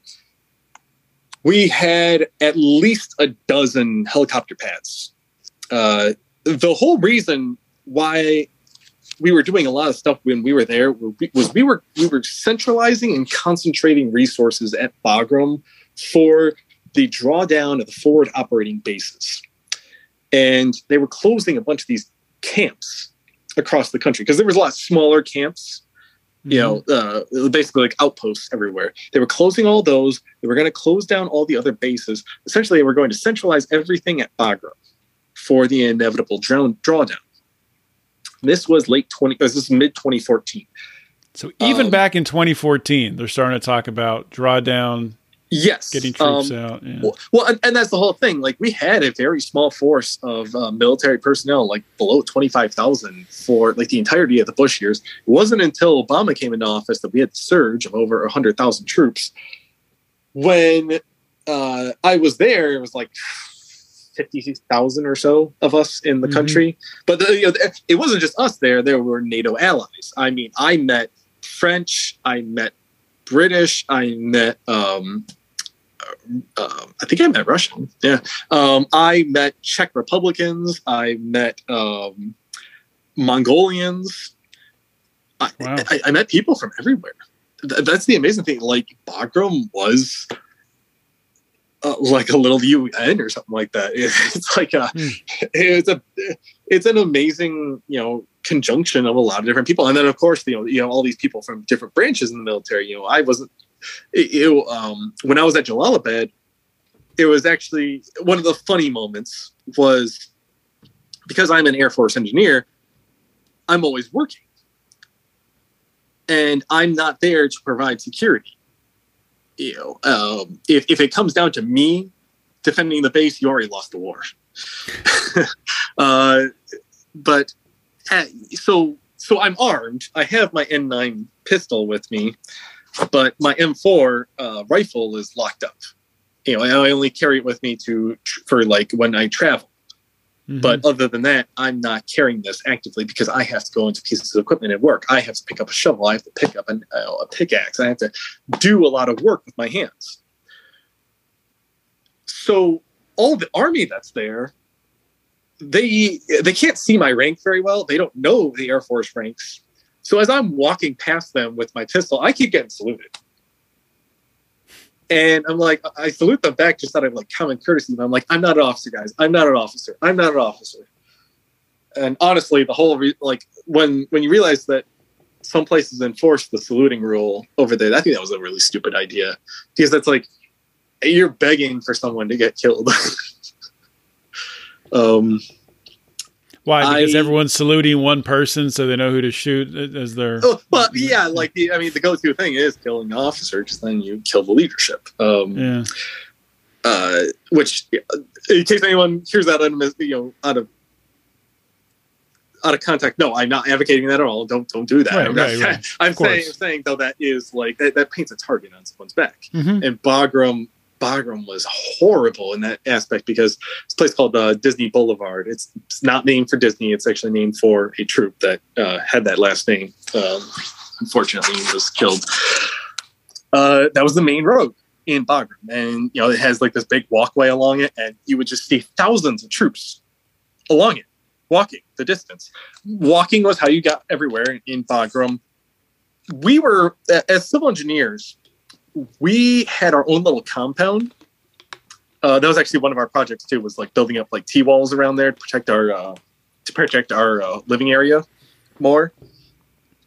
We had at least a dozen helicopter pads. Uh, the whole reason why we were doing a lot of stuff when we were there was we were we were centralizing and concentrating resources at Bagram for the drawdown of the forward operating bases. And they were closing a bunch of these camps across the country because there was a lot of smaller camps, you mm-hmm. know, uh, basically like outposts everywhere. They were closing all those. They were going to close down all the other bases. Essentially, they were going to centralize everything at Bagram for the inevitable drown- drawdown. This was late twenty. This is mid twenty fourteen. So even um, back in twenty fourteen, they're starting to talk about drawdown. Yes, getting troops um, out. Yeah. Well, well and, and that's the whole thing. Like we had a very small force of uh, military personnel, like below twenty five thousand for like the entirety of the Bush years. It wasn't until Obama came into office that we had the surge of over a hundred thousand troops. When uh, I was there, it was like fifty thousand or so of us in the mm-hmm. country. But the, you know, it wasn't just us there. There were NATO allies. I mean, I met French. I met British. I met, um, uh, I think I met Russian. Yeah. Um, I met Czech Republicans. I met um, Mongolians. Wow. I, I, I met people from everywhere. Th- that's the amazing thing. Like, Bagram was uh, like a little U N or something like that. It, it's like a, it's a, it's an amazing, you know, conjunction of a lot of different people. And then of course, you know, you know, all these people from different branches in the military. You know, I wasn't, it, it, um, when I was at Jalalabad, it was actually one of the funny moments was because I'm an Air Force engineer, I'm always working. And I'm not there to provide security. You know, um, if, if it comes down to me defending the base, you already lost the war. uh, but at, so so I'm armed. I have my N nine pistol with me, but my M four uh, rifle is locked up. You know, I only carry it with me to for like when I travel. Mm-hmm. But other than that, I'm not carrying this actively because I have to go into pieces of equipment at work. I have to pick up a shovel. I have to pick up an, uh, a pickaxe. I have to do a lot of work with my hands. So all the army that's there, they they can't see my rank very well. They don't know the Air Force ranks. So as I'm walking past them with my pistol, I keep getting saluted. And I'm like, I salute them back just out of like common courtesy. And I'm like, I'm not an officer, guys. I'm not an officer. I'm not an officer. And honestly, the whole, re- like when, when you realize that some places enforce the saluting rule over there, I think that was a really stupid idea because that's like, you're begging for someone to get killed. um, Why? Because I, everyone's saluting one person so they know who to shoot as their... Well, yeah, like, the, I mean, the go-to thing is killing an officer, because then you kill the leadership. Um, yeah. Uh, which, in case anyone hears that you know, out of out of context, no, I'm not advocating that at all. Don't don't do that. Right, I'm, not, right, right. I'm saying, I'm saying, though, that is like, that, that paints a target on someone's back. Mm-hmm. And Bagram... Bagram was horrible in that aspect because it's a place called uh, Disney Boulevard. It's, it's not named for Disney. It's actually named for a troop that uh, had that last name. Um, unfortunately, he was killed. Uh, that was the main road in Bagram. And, you know, it has like this big walkway along it. And you would just see thousands of troops along it, walking the distance. Walking was how you got everywhere in Bagram. We were, as civil engineers, we had our own little compound. Uh, that was actually one of our projects too. Was like building up like T-walls around there to protect our uh, to protect our uh, living area more.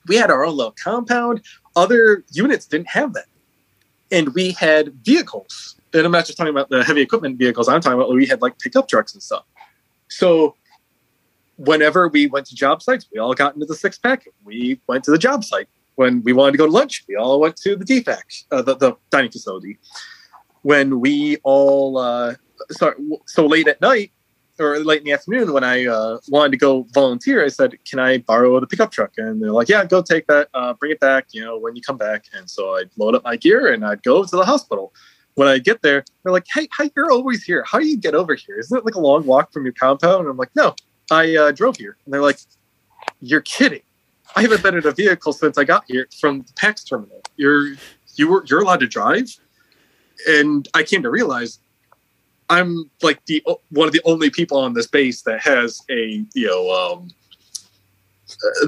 We had our own little compound. Other units didn't have that, and we had vehicles. And I'm not just talking about the heavy equipment vehicles. I'm talking about we had like pickup trucks and stuff. So whenever we went to job sites, we all got into the six pack. We went to the job site. When we wanted to go to lunch, we all went to the D F A C, uh, the, the dining facility. When we all, uh, start, so late at night or late in the afternoon, when I uh, wanted to go volunteer, I said, "Can I borrow the pickup truck?" And they're like, "Yeah, go take that, uh, bring it back, you know, when you come back." And so I'd load up my gear and I'd go to the hospital. When I get there, they're like, "Hey, hi, you're always here. How do you get over here? Isn't it like a long walk from your compound?" And I'm like, "No, I uh, drove here." And they're like, "You're kidding. I haven't been in a vehicle since I got here from the PAX terminal. You're you were you're allowed to drive?" And I came to realize I'm like the one of the only people on this base that has a you know um,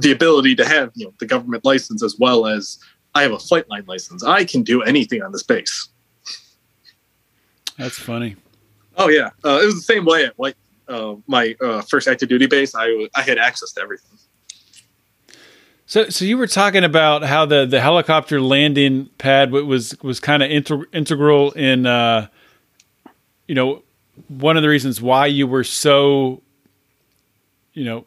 the ability to have you know the government license as well as I have a flight line license. I can do anything on this base. That's funny. Oh yeah, uh, it was the same way at like uh, my uh, first active duty base. I I had access to everything. So, so you were talking about how the, the helicopter landing pad was was kind of inter- integral in, uh, you know, one of the reasons why you were so, you know,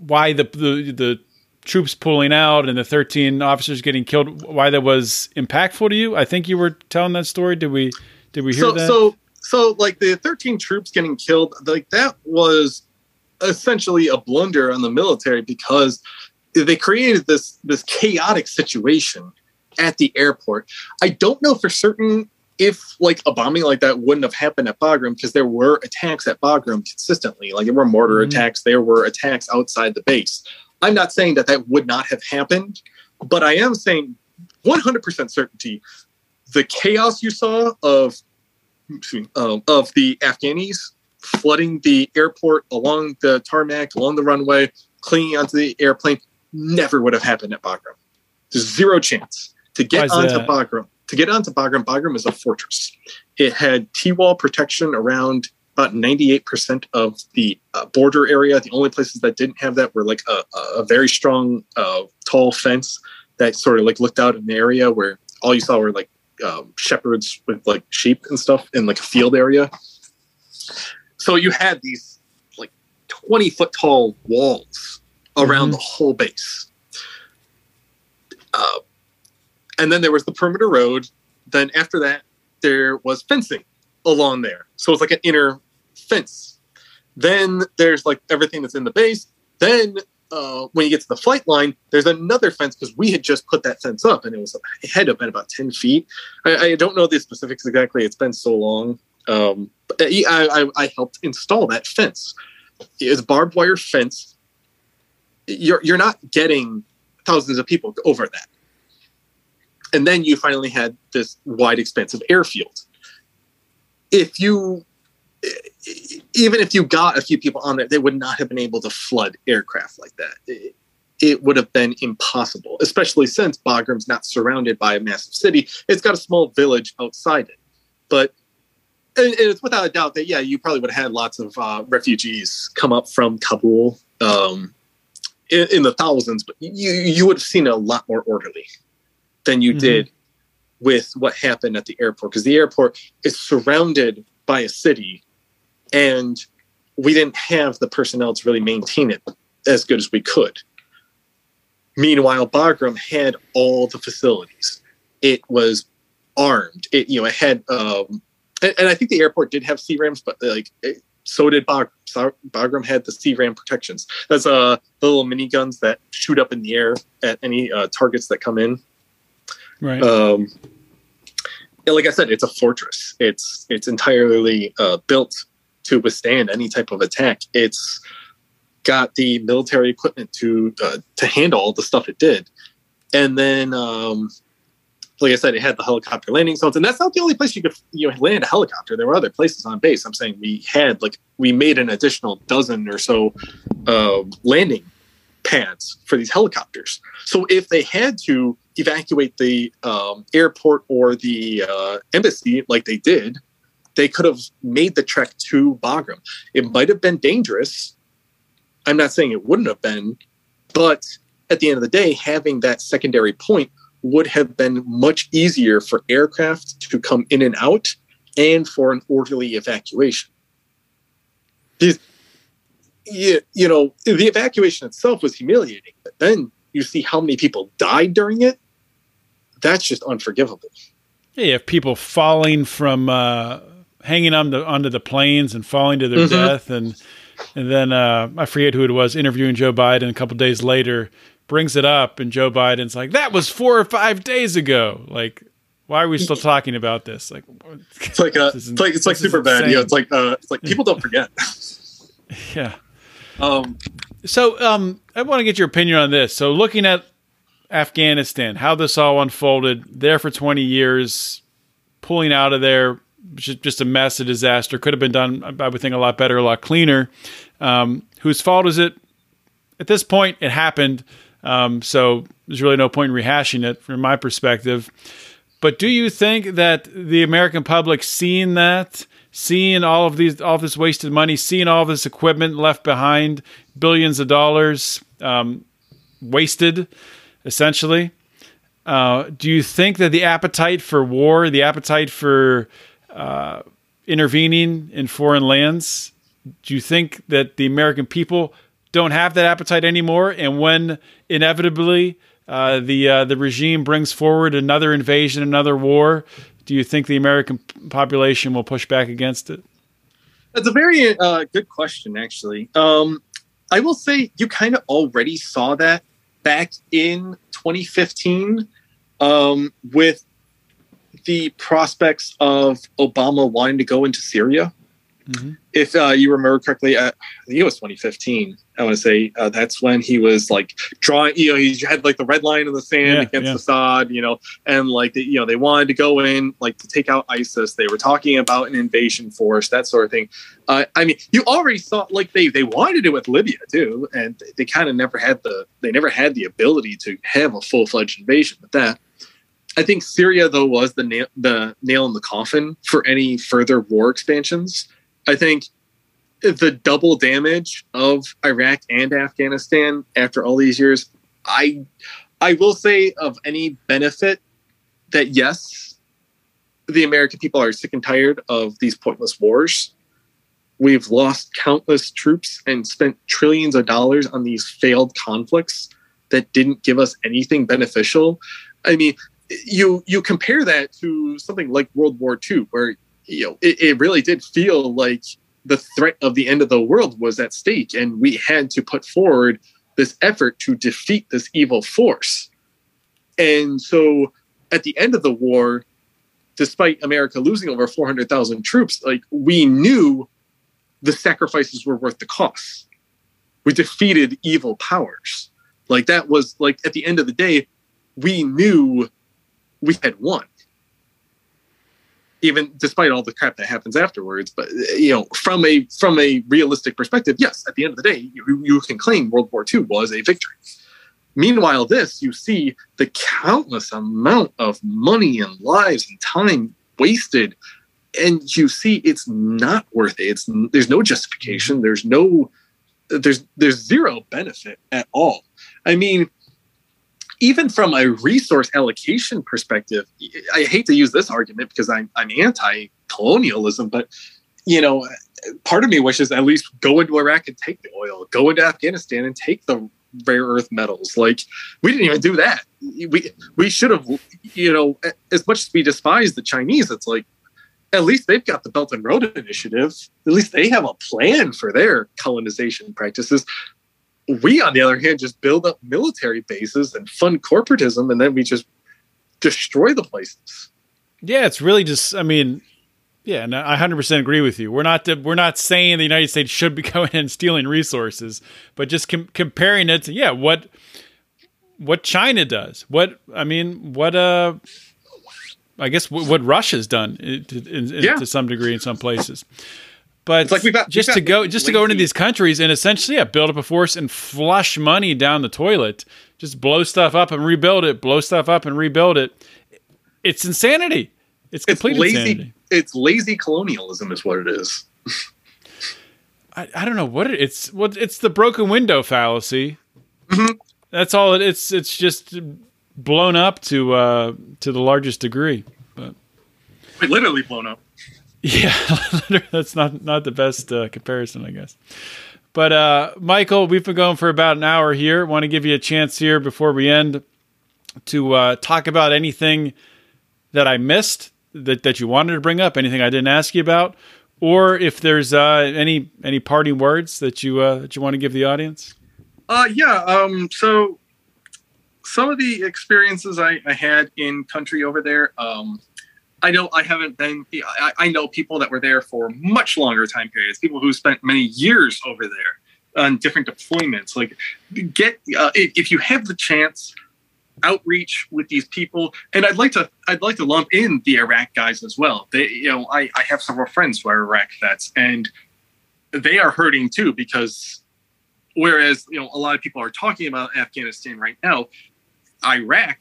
why the the, the troops pulling out and the thirteen officers getting killed, why that was impactful to you. I think you were telling that story. Did we did we hear so, that? So, so like the thirteen troops getting killed, like that was essentially a blunder on the military because they created this this chaotic situation at the airport. I don't know for certain if like a bombing like that wouldn't have happened at Bagram because there were attacks at Bagram consistently. Like there were mortar mm-hmm. attacks. There were attacks outside the base. I'm not saying that that would not have happened, but I am saying one hundred percent certainty. The chaos you saw of, excuse me, um, of the Afghanis flooding the airport along the tarmac, along the runway, clinging onto the airplane, never would have happened at Bagram. There's zero chance to get onto that? Bagram. To get onto Bagram, Bagram is a fortress. It had T-wall protection around about ninety-eight percent of the uh, border area. The only places that didn't have that were like a, a very strong, uh, tall fence that sort of like looked out in the area where all you saw were like um, shepherds with like sheep and stuff in like a field area. So you had these like twenty foot tall walls around mm-hmm. the whole base. Uh, and then there was the perimeter road. Then after that, there was fencing along there. So it's like an inner fence. Then there's like everything that's in the base. Then uh, when you get to the flight line, there's another fence because we had just put that fence up and it was ahead of been about ten feet. I, I don't know the specifics exactly. It's been so long. Um, but I, I, I helped install that fence. It's barbed wire fence. You're, you're not getting thousands of people over that. And then you finally had this wide expanse of airfield. If you, even if you got a few people on there, they would not have been able to flood aircraft like that. It, it would have been impossible, especially since Bagram's not surrounded by a massive city. It's got a small village outside it. But and it's without a doubt that, yeah, you probably would have had lots of uh, refugees come up from Kabul um, in, in the thousands, but you, you would have seen a lot more orderly than you mm-hmm. did with what happened at the airport, because the airport is surrounded by a city and we didn't have the personnel to really maintain it as good as we could. Meanwhile, Bagram had all the facilities. It was armed. It, you know, it had, um, and, and I think the airport did have C-RAMs, but like, it, so did Bagram. So Bagram had the C-RAM protections. That's uh, the little mini guns that shoot up in the air at any uh, targets that come in. Right. Um, like I said, it's a fortress. It's it's entirely uh, built to withstand any type of attack. It's got the military equipment to uh, to handle all the stuff it did. And then, um, like I said, it had the helicopter landing zones, and that's not the only place you could you know, land a helicopter. There were other places on base. I'm saying we had like we made an additional dozen or so uh, landing pads for these helicopters. So if they had to evacuate the um, airport or the uh, embassy like they did, they could have made the trek to Bagram. It might have been dangerous. I'm not saying it wouldn't have been, but at the end of the day, having that secondary point would have been much easier for aircraft to come in and out and for an orderly evacuation. These You, you know, the evacuation itself was humiliating, but then you see how many people died during it. That's just unforgivable. Yeah, you have people falling from uh, hanging on the onto the planes and falling to their mm-hmm. death, and and then uh, I forget who it was interviewing Joe Biden a couple days later brings it up, and Joe Biden's like, "That was four or five days ago." Like, why are we still talking about this? Like, it's like a, it's like it's like super bad. You know, it's like uh, it's like people don't forget. Yeah. Um, so um, I want to get your opinion on this. So looking at Afghanistan, how this all unfolded, there for twenty years, pulling out of there, just a mess, a disaster. Could have been done, I would think, a lot better, a lot cleaner. Um, whose fault is it? At this point, it happened. Um, so there's really no point in rehashing it from my perspective. But do you think that the American public seeing that, seeing all of these, all of this wasted money, seeing all this equipment left behind, billions of dollars um, wasted, essentially. Uh, do you think that the appetite for war, the appetite for uh, intervening in foreign lands, do you think that the American people don't have that appetite anymore? And when inevitably uh, the uh, the regime brings forward another invasion, another war, do you think the American population will push back against it? That's a very uh, good question, actually. Um, I will say you kind of already saw that back in twenty fifteen um, with the prospects of Obama wanting to go into Syria. Mm-hmm. If uh, you remember correctly, uh, I think it was twenty fifteen. I want to say uh, that's when he was like drawing, you know, he had like the red line in the sand yeah, against yeah. Assad, you know, and like, the, you know, they wanted to go in like to take out ISIS. They were talking about an invasion force, that sort of thing. Uh, I mean, you already saw like they, they wanted it with Libya too. And they, they kind of never had the, they never had the ability to have a full fledged invasion with that. I think Syria, though, was the nail, the nail in the coffin for any further war expansions. I think the double damage of Iraq and Afghanistan after all these years, I I will say of any benefit that, yes, the American people are sick and tired of these pointless wars. We've lost countless troops and spent trillions of dollars on these failed conflicts that didn't give us anything beneficial. I mean, you you compare that to something like World War Two, where you know it, it really did feel like the threat of the end of the world was at stake, and we had to put forward this effort to defeat this evil force. And so at the end of the war, despite America losing over four hundred thousand troops, like we knew the sacrifices were worth the cost. We defeated evil powers. Like that was like at the end of the day, we knew we had won. Even despite all the crap that happens afterwards, but you know, from a from a realistic perspective, yes, at the end of the day, you, you can claim World War Two was a victory. Meanwhile, this you see the countless amount of money and lives and time wasted, and you see it's not worth it. It's there's no justification. There's no there's there's zero benefit at all. I mean, even from a resource allocation perspective, I hate to use this argument because I'm, I'm anti-colonialism, but, you know, part of me wishes at least go into Iraq and take the oil, go into Afghanistan and take the rare earth metals. Like, we didn't even do that. We we should have, you know, as much as we despise the Chinese, it's like, at least they've got the Belt and Road Initiative. At least they have a plan for their colonization practices. We, on the other hand, just build up military bases and fund corporatism, and then we just destroy the places. Yeah, it's really just, I mean, yeah, and I one hundred percent agree with you. We're not we're not saying the United States should be going and stealing resources, but just com- comparing it to, yeah, what what China does. What, I mean, what, uh, I guess, what, what Russia's done in, in, yeah. to some degree in some places. But it's like we've got, just we've got to go, just lazy. to go into these countries and essentially, yeah, build up a force and flush money down the toilet, just blow stuff up and rebuild it, blow stuff up and rebuild it. It's insanity. It's complete it's lazy, insanity. It's lazy colonialism, is what it is. I, I don't know what it, it's. What it's the broken window fallacy. Mm-hmm. That's all. It, it's it's just blown up to uh, to the largest degree. But it literally blown up. Yeah, that's not, not the best uh, comparison, I guess. But, uh, Michael, we've been going for about an hour here. Want to give you a chance here before we end to uh, talk about anything that I missed that, that you wanted to bring up, anything I didn't ask you about, or if there's uh, any any parting words that you uh, that you want to give the audience. Uh, yeah, um, so some of the experiences I, I had in country over there, um, I know I haven't been, I, I know people that were there for much longer time periods, people who spent many years over there on different deployments. Like get, uh, if, if you have the chance, outreach with these people. And I'd like to, I'd like to lump in the Iraq guys as well. They, you know, I, I have several friends who are Iraq vets and they are hurting too, because whereas, you know, a lot of people are talking about Afghanistan right now, Iraq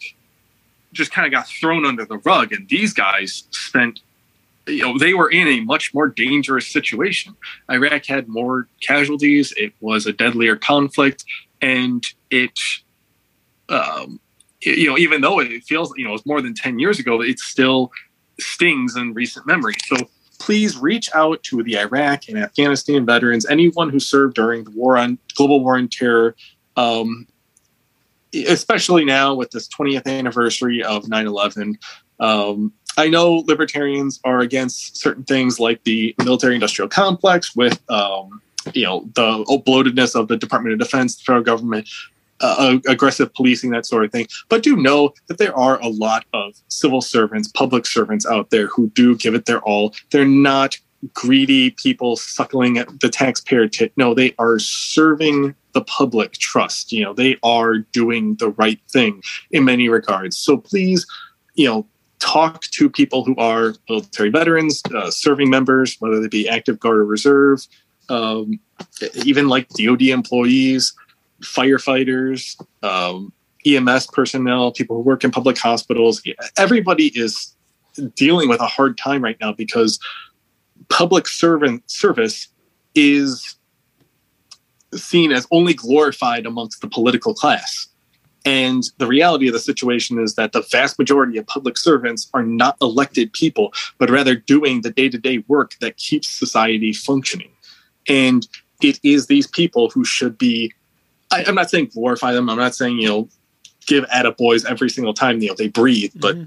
just kind of got thrown under the rug, and these guys spent, you know, they were in a much more dangerous situation. Iraq had more casualties. It was a deadlier conflict, and it, um, it, you know, even though it feels, you know, it's more than ten years ago, it still stings in recent memory. So please reach out to the Iraq and Afghanistan veterans, anyone who served during the war on global war on terror, um, especially now with this twentieth anniversary of nine eleven. Um, I know libertarians are against certain things like the military industrial complex with, um, you know, the bloatedness of the Department of Defense, the federal government, uh, aggressive policing, that sort of thing. But do know that there are a lot of civil servants, public servants out there who do give it their all. They're not greedy people suckling at the taxpayer tit. No, they are serving the public trust. You know, they are doing the right thing in many regards. So please, you know, talk to people who are military veterans, uh, serving members, whether they be active guard or reserve, um, even like D O D employees, firefighters, um, E M S personnel, people who work in public hospitals, everybody is dealing with a hard time right now because public servant service is seen as only glorified amongst the political class. And the reality of the situation is that the vast majority of public servants are not elected people, but rather doing the day-to-day work that keeps society functioning. And it is these people who should be, I, I'm not saying glorify them. I'm not saying, you know, give attaboys every single time, you know, they breathe, but mm-hmm.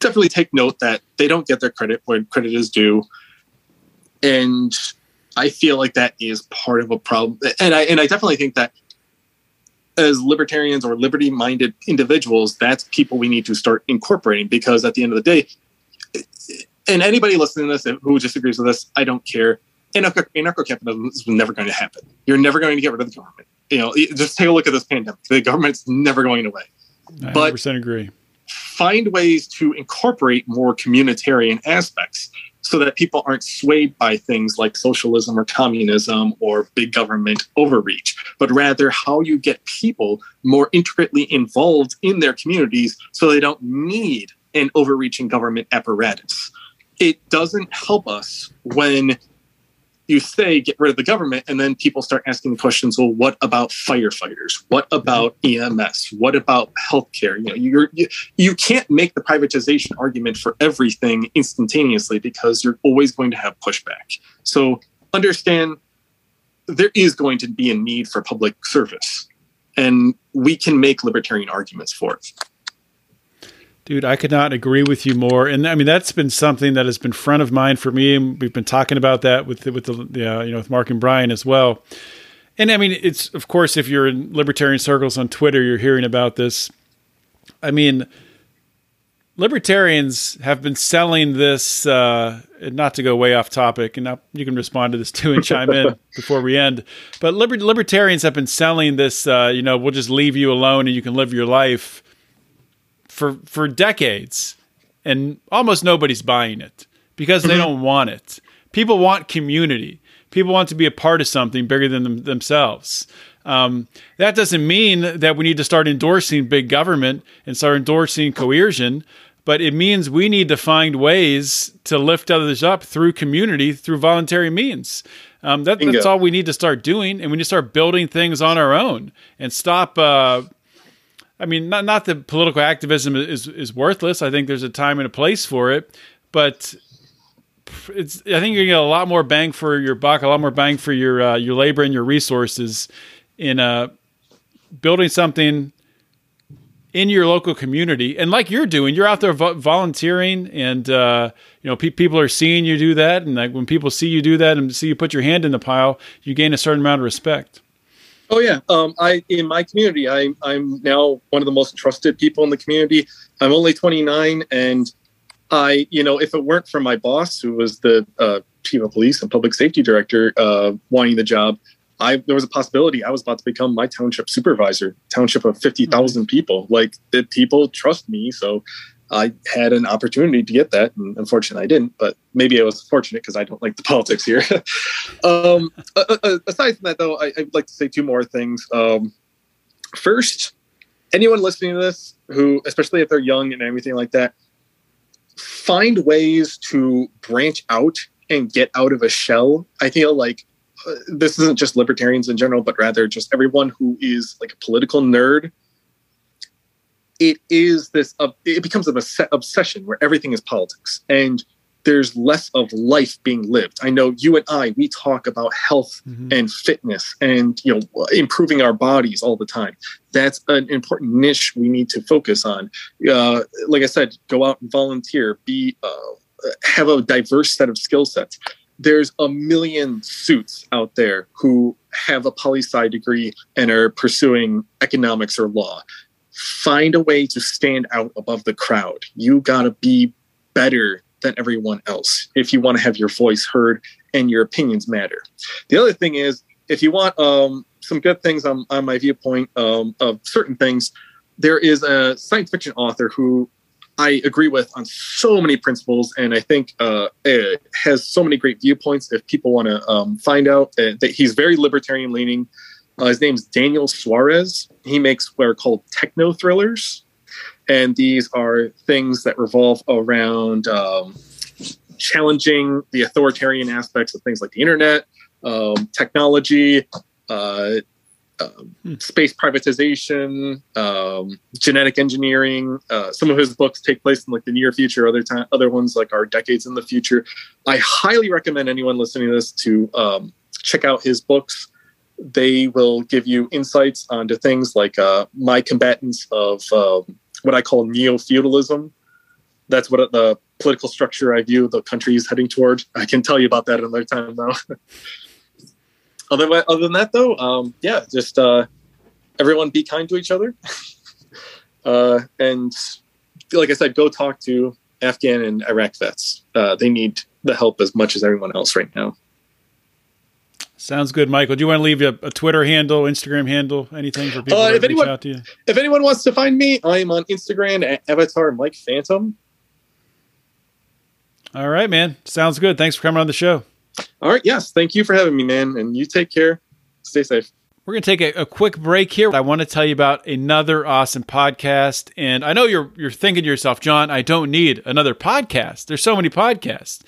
definitely take note that they don't get their credit when credit is due. And I feel like that is part of a problem. And I, and I definitely think that as libertarians or liberty-minded individuals, that's people we need to start incorporating, because at the end of the day, and anybody listening to this who disagrees with this, I don't care. Anarcho-capitalism is never going to happen. You're never going to get rid of the government. You know, just take a look at this pandemic. The government's never going away. I one hundred percent agree. Find ways to incorporate more communitarian aspects so that people aren't swayed by things like socialism or communism or big government overreach, but rather how you get people more intricately involved in their communities so they don't need an overreaching government apparatus. It doesn't help us when you say get rid of the government and then people start asking the questions, well, what about firefighters? What about E M S? What about healthcare? You know, you're, you you can't make the privatization argument for everything instantaneously because you're always going to have pushback. So understand there is going to be a need for public service, and we can make libertarian arguments for it. Dude, I could not agree with you more. And I mean, that's been something that has been front of mind for me. And we've been talking about that with, with the, uh, you know, with Mark and Brian as well. And I mean, it's, of course, if you're in libertarian circles on Twitter, you're hearing about this. I mean, libertarians have been selling this, uh, not to go way off topic, and now you can respond to this too and chime in before we end, but liber- libertarians have been selling this, uh, you know, we'll just leave you alone and you can live your life. For, for decades, and almost nobody's buying it because they don't want it. People want community. People want to be a part of something bigger than them, themselves. Um, that doesn't mean that we need to start endorsing big government and start endorsing coercion, but it means we need to find ways to lift others up through community, through voluntary means. Um, that, that's all we need to start doing, and we need to start building things on our own and stop... Uh, I mean, not not that political activism is, is worthless. I think there's a time and a place for it, but it's. I think you're gonna get a lot more bang for your buck, a lot more bang for your uh, your labor and your resources in uh, building something in your local community. And like you're doing, you're out there vo- volunteering, and uh, you know pe- people are seeing you do that. And like when people see you do that and see you put your hand in the pile, you gain a certain amount of respect. Oh yeah, um, I in my community, I'm I'm now one of the most trusted people in the community. I'm only twenty-nine, and I, you know, if it weren't for my boss, who was the uh, chief of police and public safety director, uh, wanting the job, I there was a possibility I was about to become my township supervisor, township of fifty thousand mm-hmm. people. Like the people trust me, so I had an opportunity to get that, and unfortunately, I didn't. But maybe I was fortunate because I don't like the politics here. um, aside from that, though, I, I'd like to say two more things. Um, first, anyone listening to this who, especially if they're young and everything like that, find ways to branch out and get out of a shell. I feel like uh, this isn't just libertarians in general, but rather just everyone who is like a political nerd. It is this, uh, it becomes an obsession where everything is politics and there's less of life being lived. I know you and I, we talk about health mm-hmm. and fitness and, you know, improving our bodies all the time. That's an important niche we need to focus on. Uh, like I said, go out and volunteer, be, uh, have a diverse set of skill sets. There's a million suits out there who have a poli-sci degree and are pursuing economics or law. Find a way to stand out above the crowd. You gotta be better than everyone else if you want to have your voice heard and your opinions matter. The other thing is, if you want um, some good things on, on my viewpoint um, of certain things, there is a science fiction author who I agree with on so many principles, and I think uh, it has so many great viewpoints if people want to um, find out uh, that he's very libertarian leaning. Uh, his name's Daniel Suarez. He makes what are called techno thrillers. And these are things that revolve around um, challenging the authoritarian aspects of things like the internet, um, technology, uh, um, hmm. space privatization, um, genetic engineering. Uh, some of his books take place in like the near future. Other time, other ones like are decades in the future. I highly recommend anyone listening to this to um, check out his books. They will give you insights onto things like uh, my combatants of uh, what I call neo-feudalism. That's what the political structure I view the country is heading toward. I can tell you about that another time, though. other, other than that, though, um, yeah, just uh, everyone be kind to each other. uh, and like I said, go talk to Afghan and Iraq vets. Uh, they need the help as much as everyone else right now. Sounds good, Michael. Do you want to leave a, a Twitter handle, Instagram handle, anything for people uh, to if anyone, reach out to you? If anyone wants to find me, I am on Instagram at Avatar Mike Phantom. All right, man. Sounds good. Thanks for coming on the show. All right. Yes. Thank you for having me, man. And you take care. Stay safe. We're going to take a, a quick break here. I want to tell you about another awesome podcast. And I know you're you're thinking to yourself, John, I don't need another podcast. There's so many podcasts.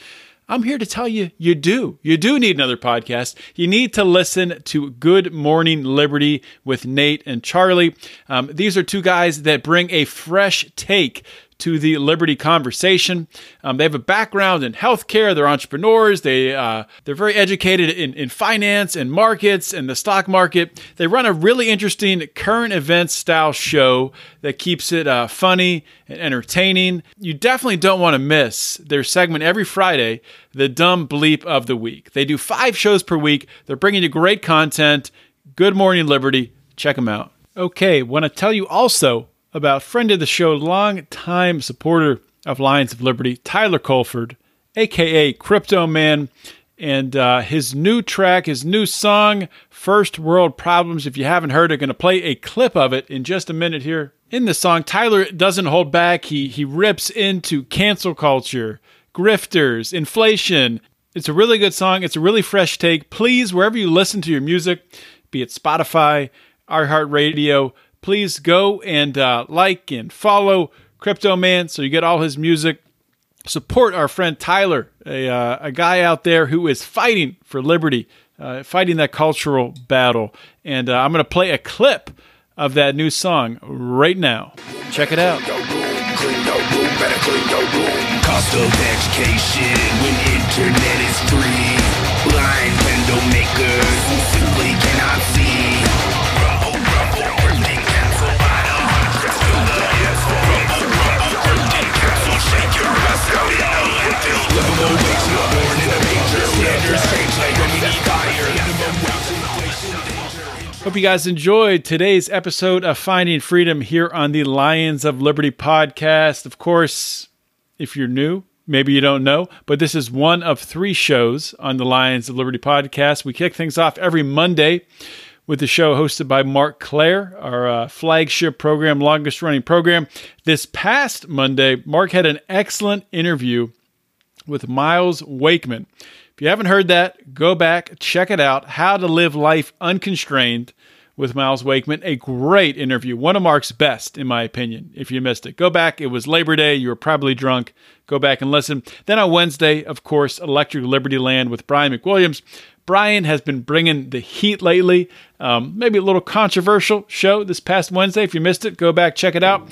I'm here to tell you, you do. You do need another podcast. You need to listen to Good Morning Liberty with Nate and Charlie. Um, these are two guys that bring a fresh take to the Liberty conversation. Um, they have a background in healthcare. They're entrepreneurs. They, uh, they're very educated in, in finance and markets and the stock market. They run a really interesting current events style show that keeps it uh, funny and entertaining. You definitely don't want to miss their segment every Friday, The Dumb Bleep of the Week. They do five shows per week. They're bringing you great content. Good Morning Liberty. Check them out. Okay, want to tell you also about friend of the show, longtime supporter of Lines of Liberty, Tyler Colford, a k a. Crypto Man, and uh, his new track, his new song, First World Problems. If you haven't heard it, I'm going to play a clip of it in just a minute here. In the song, Tyler doesn't hold back. He, he rips into cancel culture, grifters, inflation. It's a really good song. It's a really fresh take. Please, wherever you listen to your music, be it Spotify, iHeartRadio, please go and uh, like and follow Crypto Man so you get all his music. Support our friend Tyler, a, uh, a guy out there who is fighting for liberty, uh, fighting that cultural battle. And uh, I'm going to play a clip of that new song right now. Check it out. Cost of education when internet is free. Blind window makers who simply cannot see. Hope you guys enjoyed today's episode of Finding Freedom here on the Lions of Liberty podcast. Of course, if you're new, maybe you don't know, but this is one of three shows on the Lions of Liberty podcast. We kick things off every Monday with the show hosted by Mark Claire, our uh, flagship program, longest-running program. This past Monday, Mark had an excellent interview with Miles Wakeman. If you haven't heard that, go back, check it out, How to Live Life Unconstrained with Miles Wakeman. A great interview, one of Mark's best, in my opinion, if you missed it. Go back, it was Labor Day, you were probably drunk. Go back and listen. Then on Wednesday, of course, Electric Liberty Land with Brian McWilliams. Brian has been bringing the heat lately. Um, maybe a little controversial show this past Wednesday. If you missed it, go back, check it out.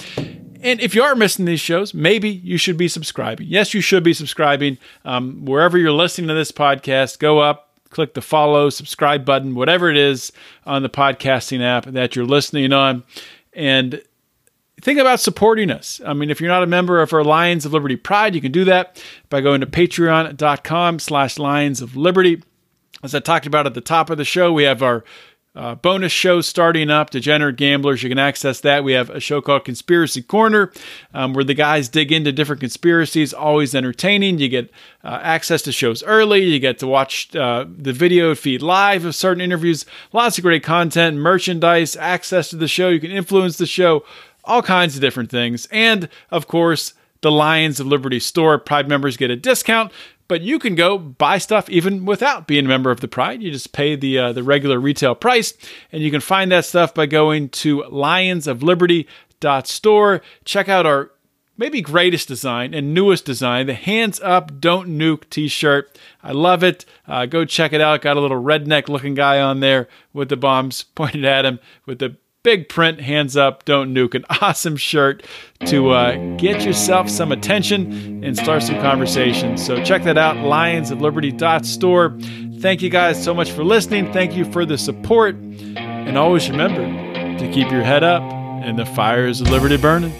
And if you are missing these shows, maybe you should be subscribing. Yes, you should be subscribing. Um, wherever you're listening to this podcast, go up, click the follow, subscribe button, whatever it is on the podcasting app that you're listening on. And think about supporting us. I mean, if you're not a member of our Lions of Liberty Pride, you can do that by going to patreon.com slash Lions of Liberty. As I talked about at the top of the show, we have our uh, bonus show starting up, Degenerate Gamblers. You can access that. We have a show called Conspiracy Corner, um, where the guys dig into different conspiracies, always entertaining. You get uh, access to shows early. You get to watch uh, the video feed live of certain interviews. Lots of great content, merchandise, access to the show. You can influence the show, all kinds of different things. And, of course, the Lions of Liberty store. Pride members get a discount. But you can go buy stuff even without being a member of the Pride. You just pay the uh, the regular retail price, and you can find that stuff by going to lions of liberty dot store. Check out our maybe greatest design and newest design, the Hands Up, Don't Nuke t-shirt. I love it. Uh, go check it out. Got a little redneck-looking guy on there with the bombs pointed at him with the big print, Hands Up, Don't Nuke. An awesome shirt to uh, get yourself some attention and start some conversations. So check that out, lions of liberty dot store. Thank you guys so much for listening. Thank you for the support. And always remember to keep your head up and the fires of liberty burning.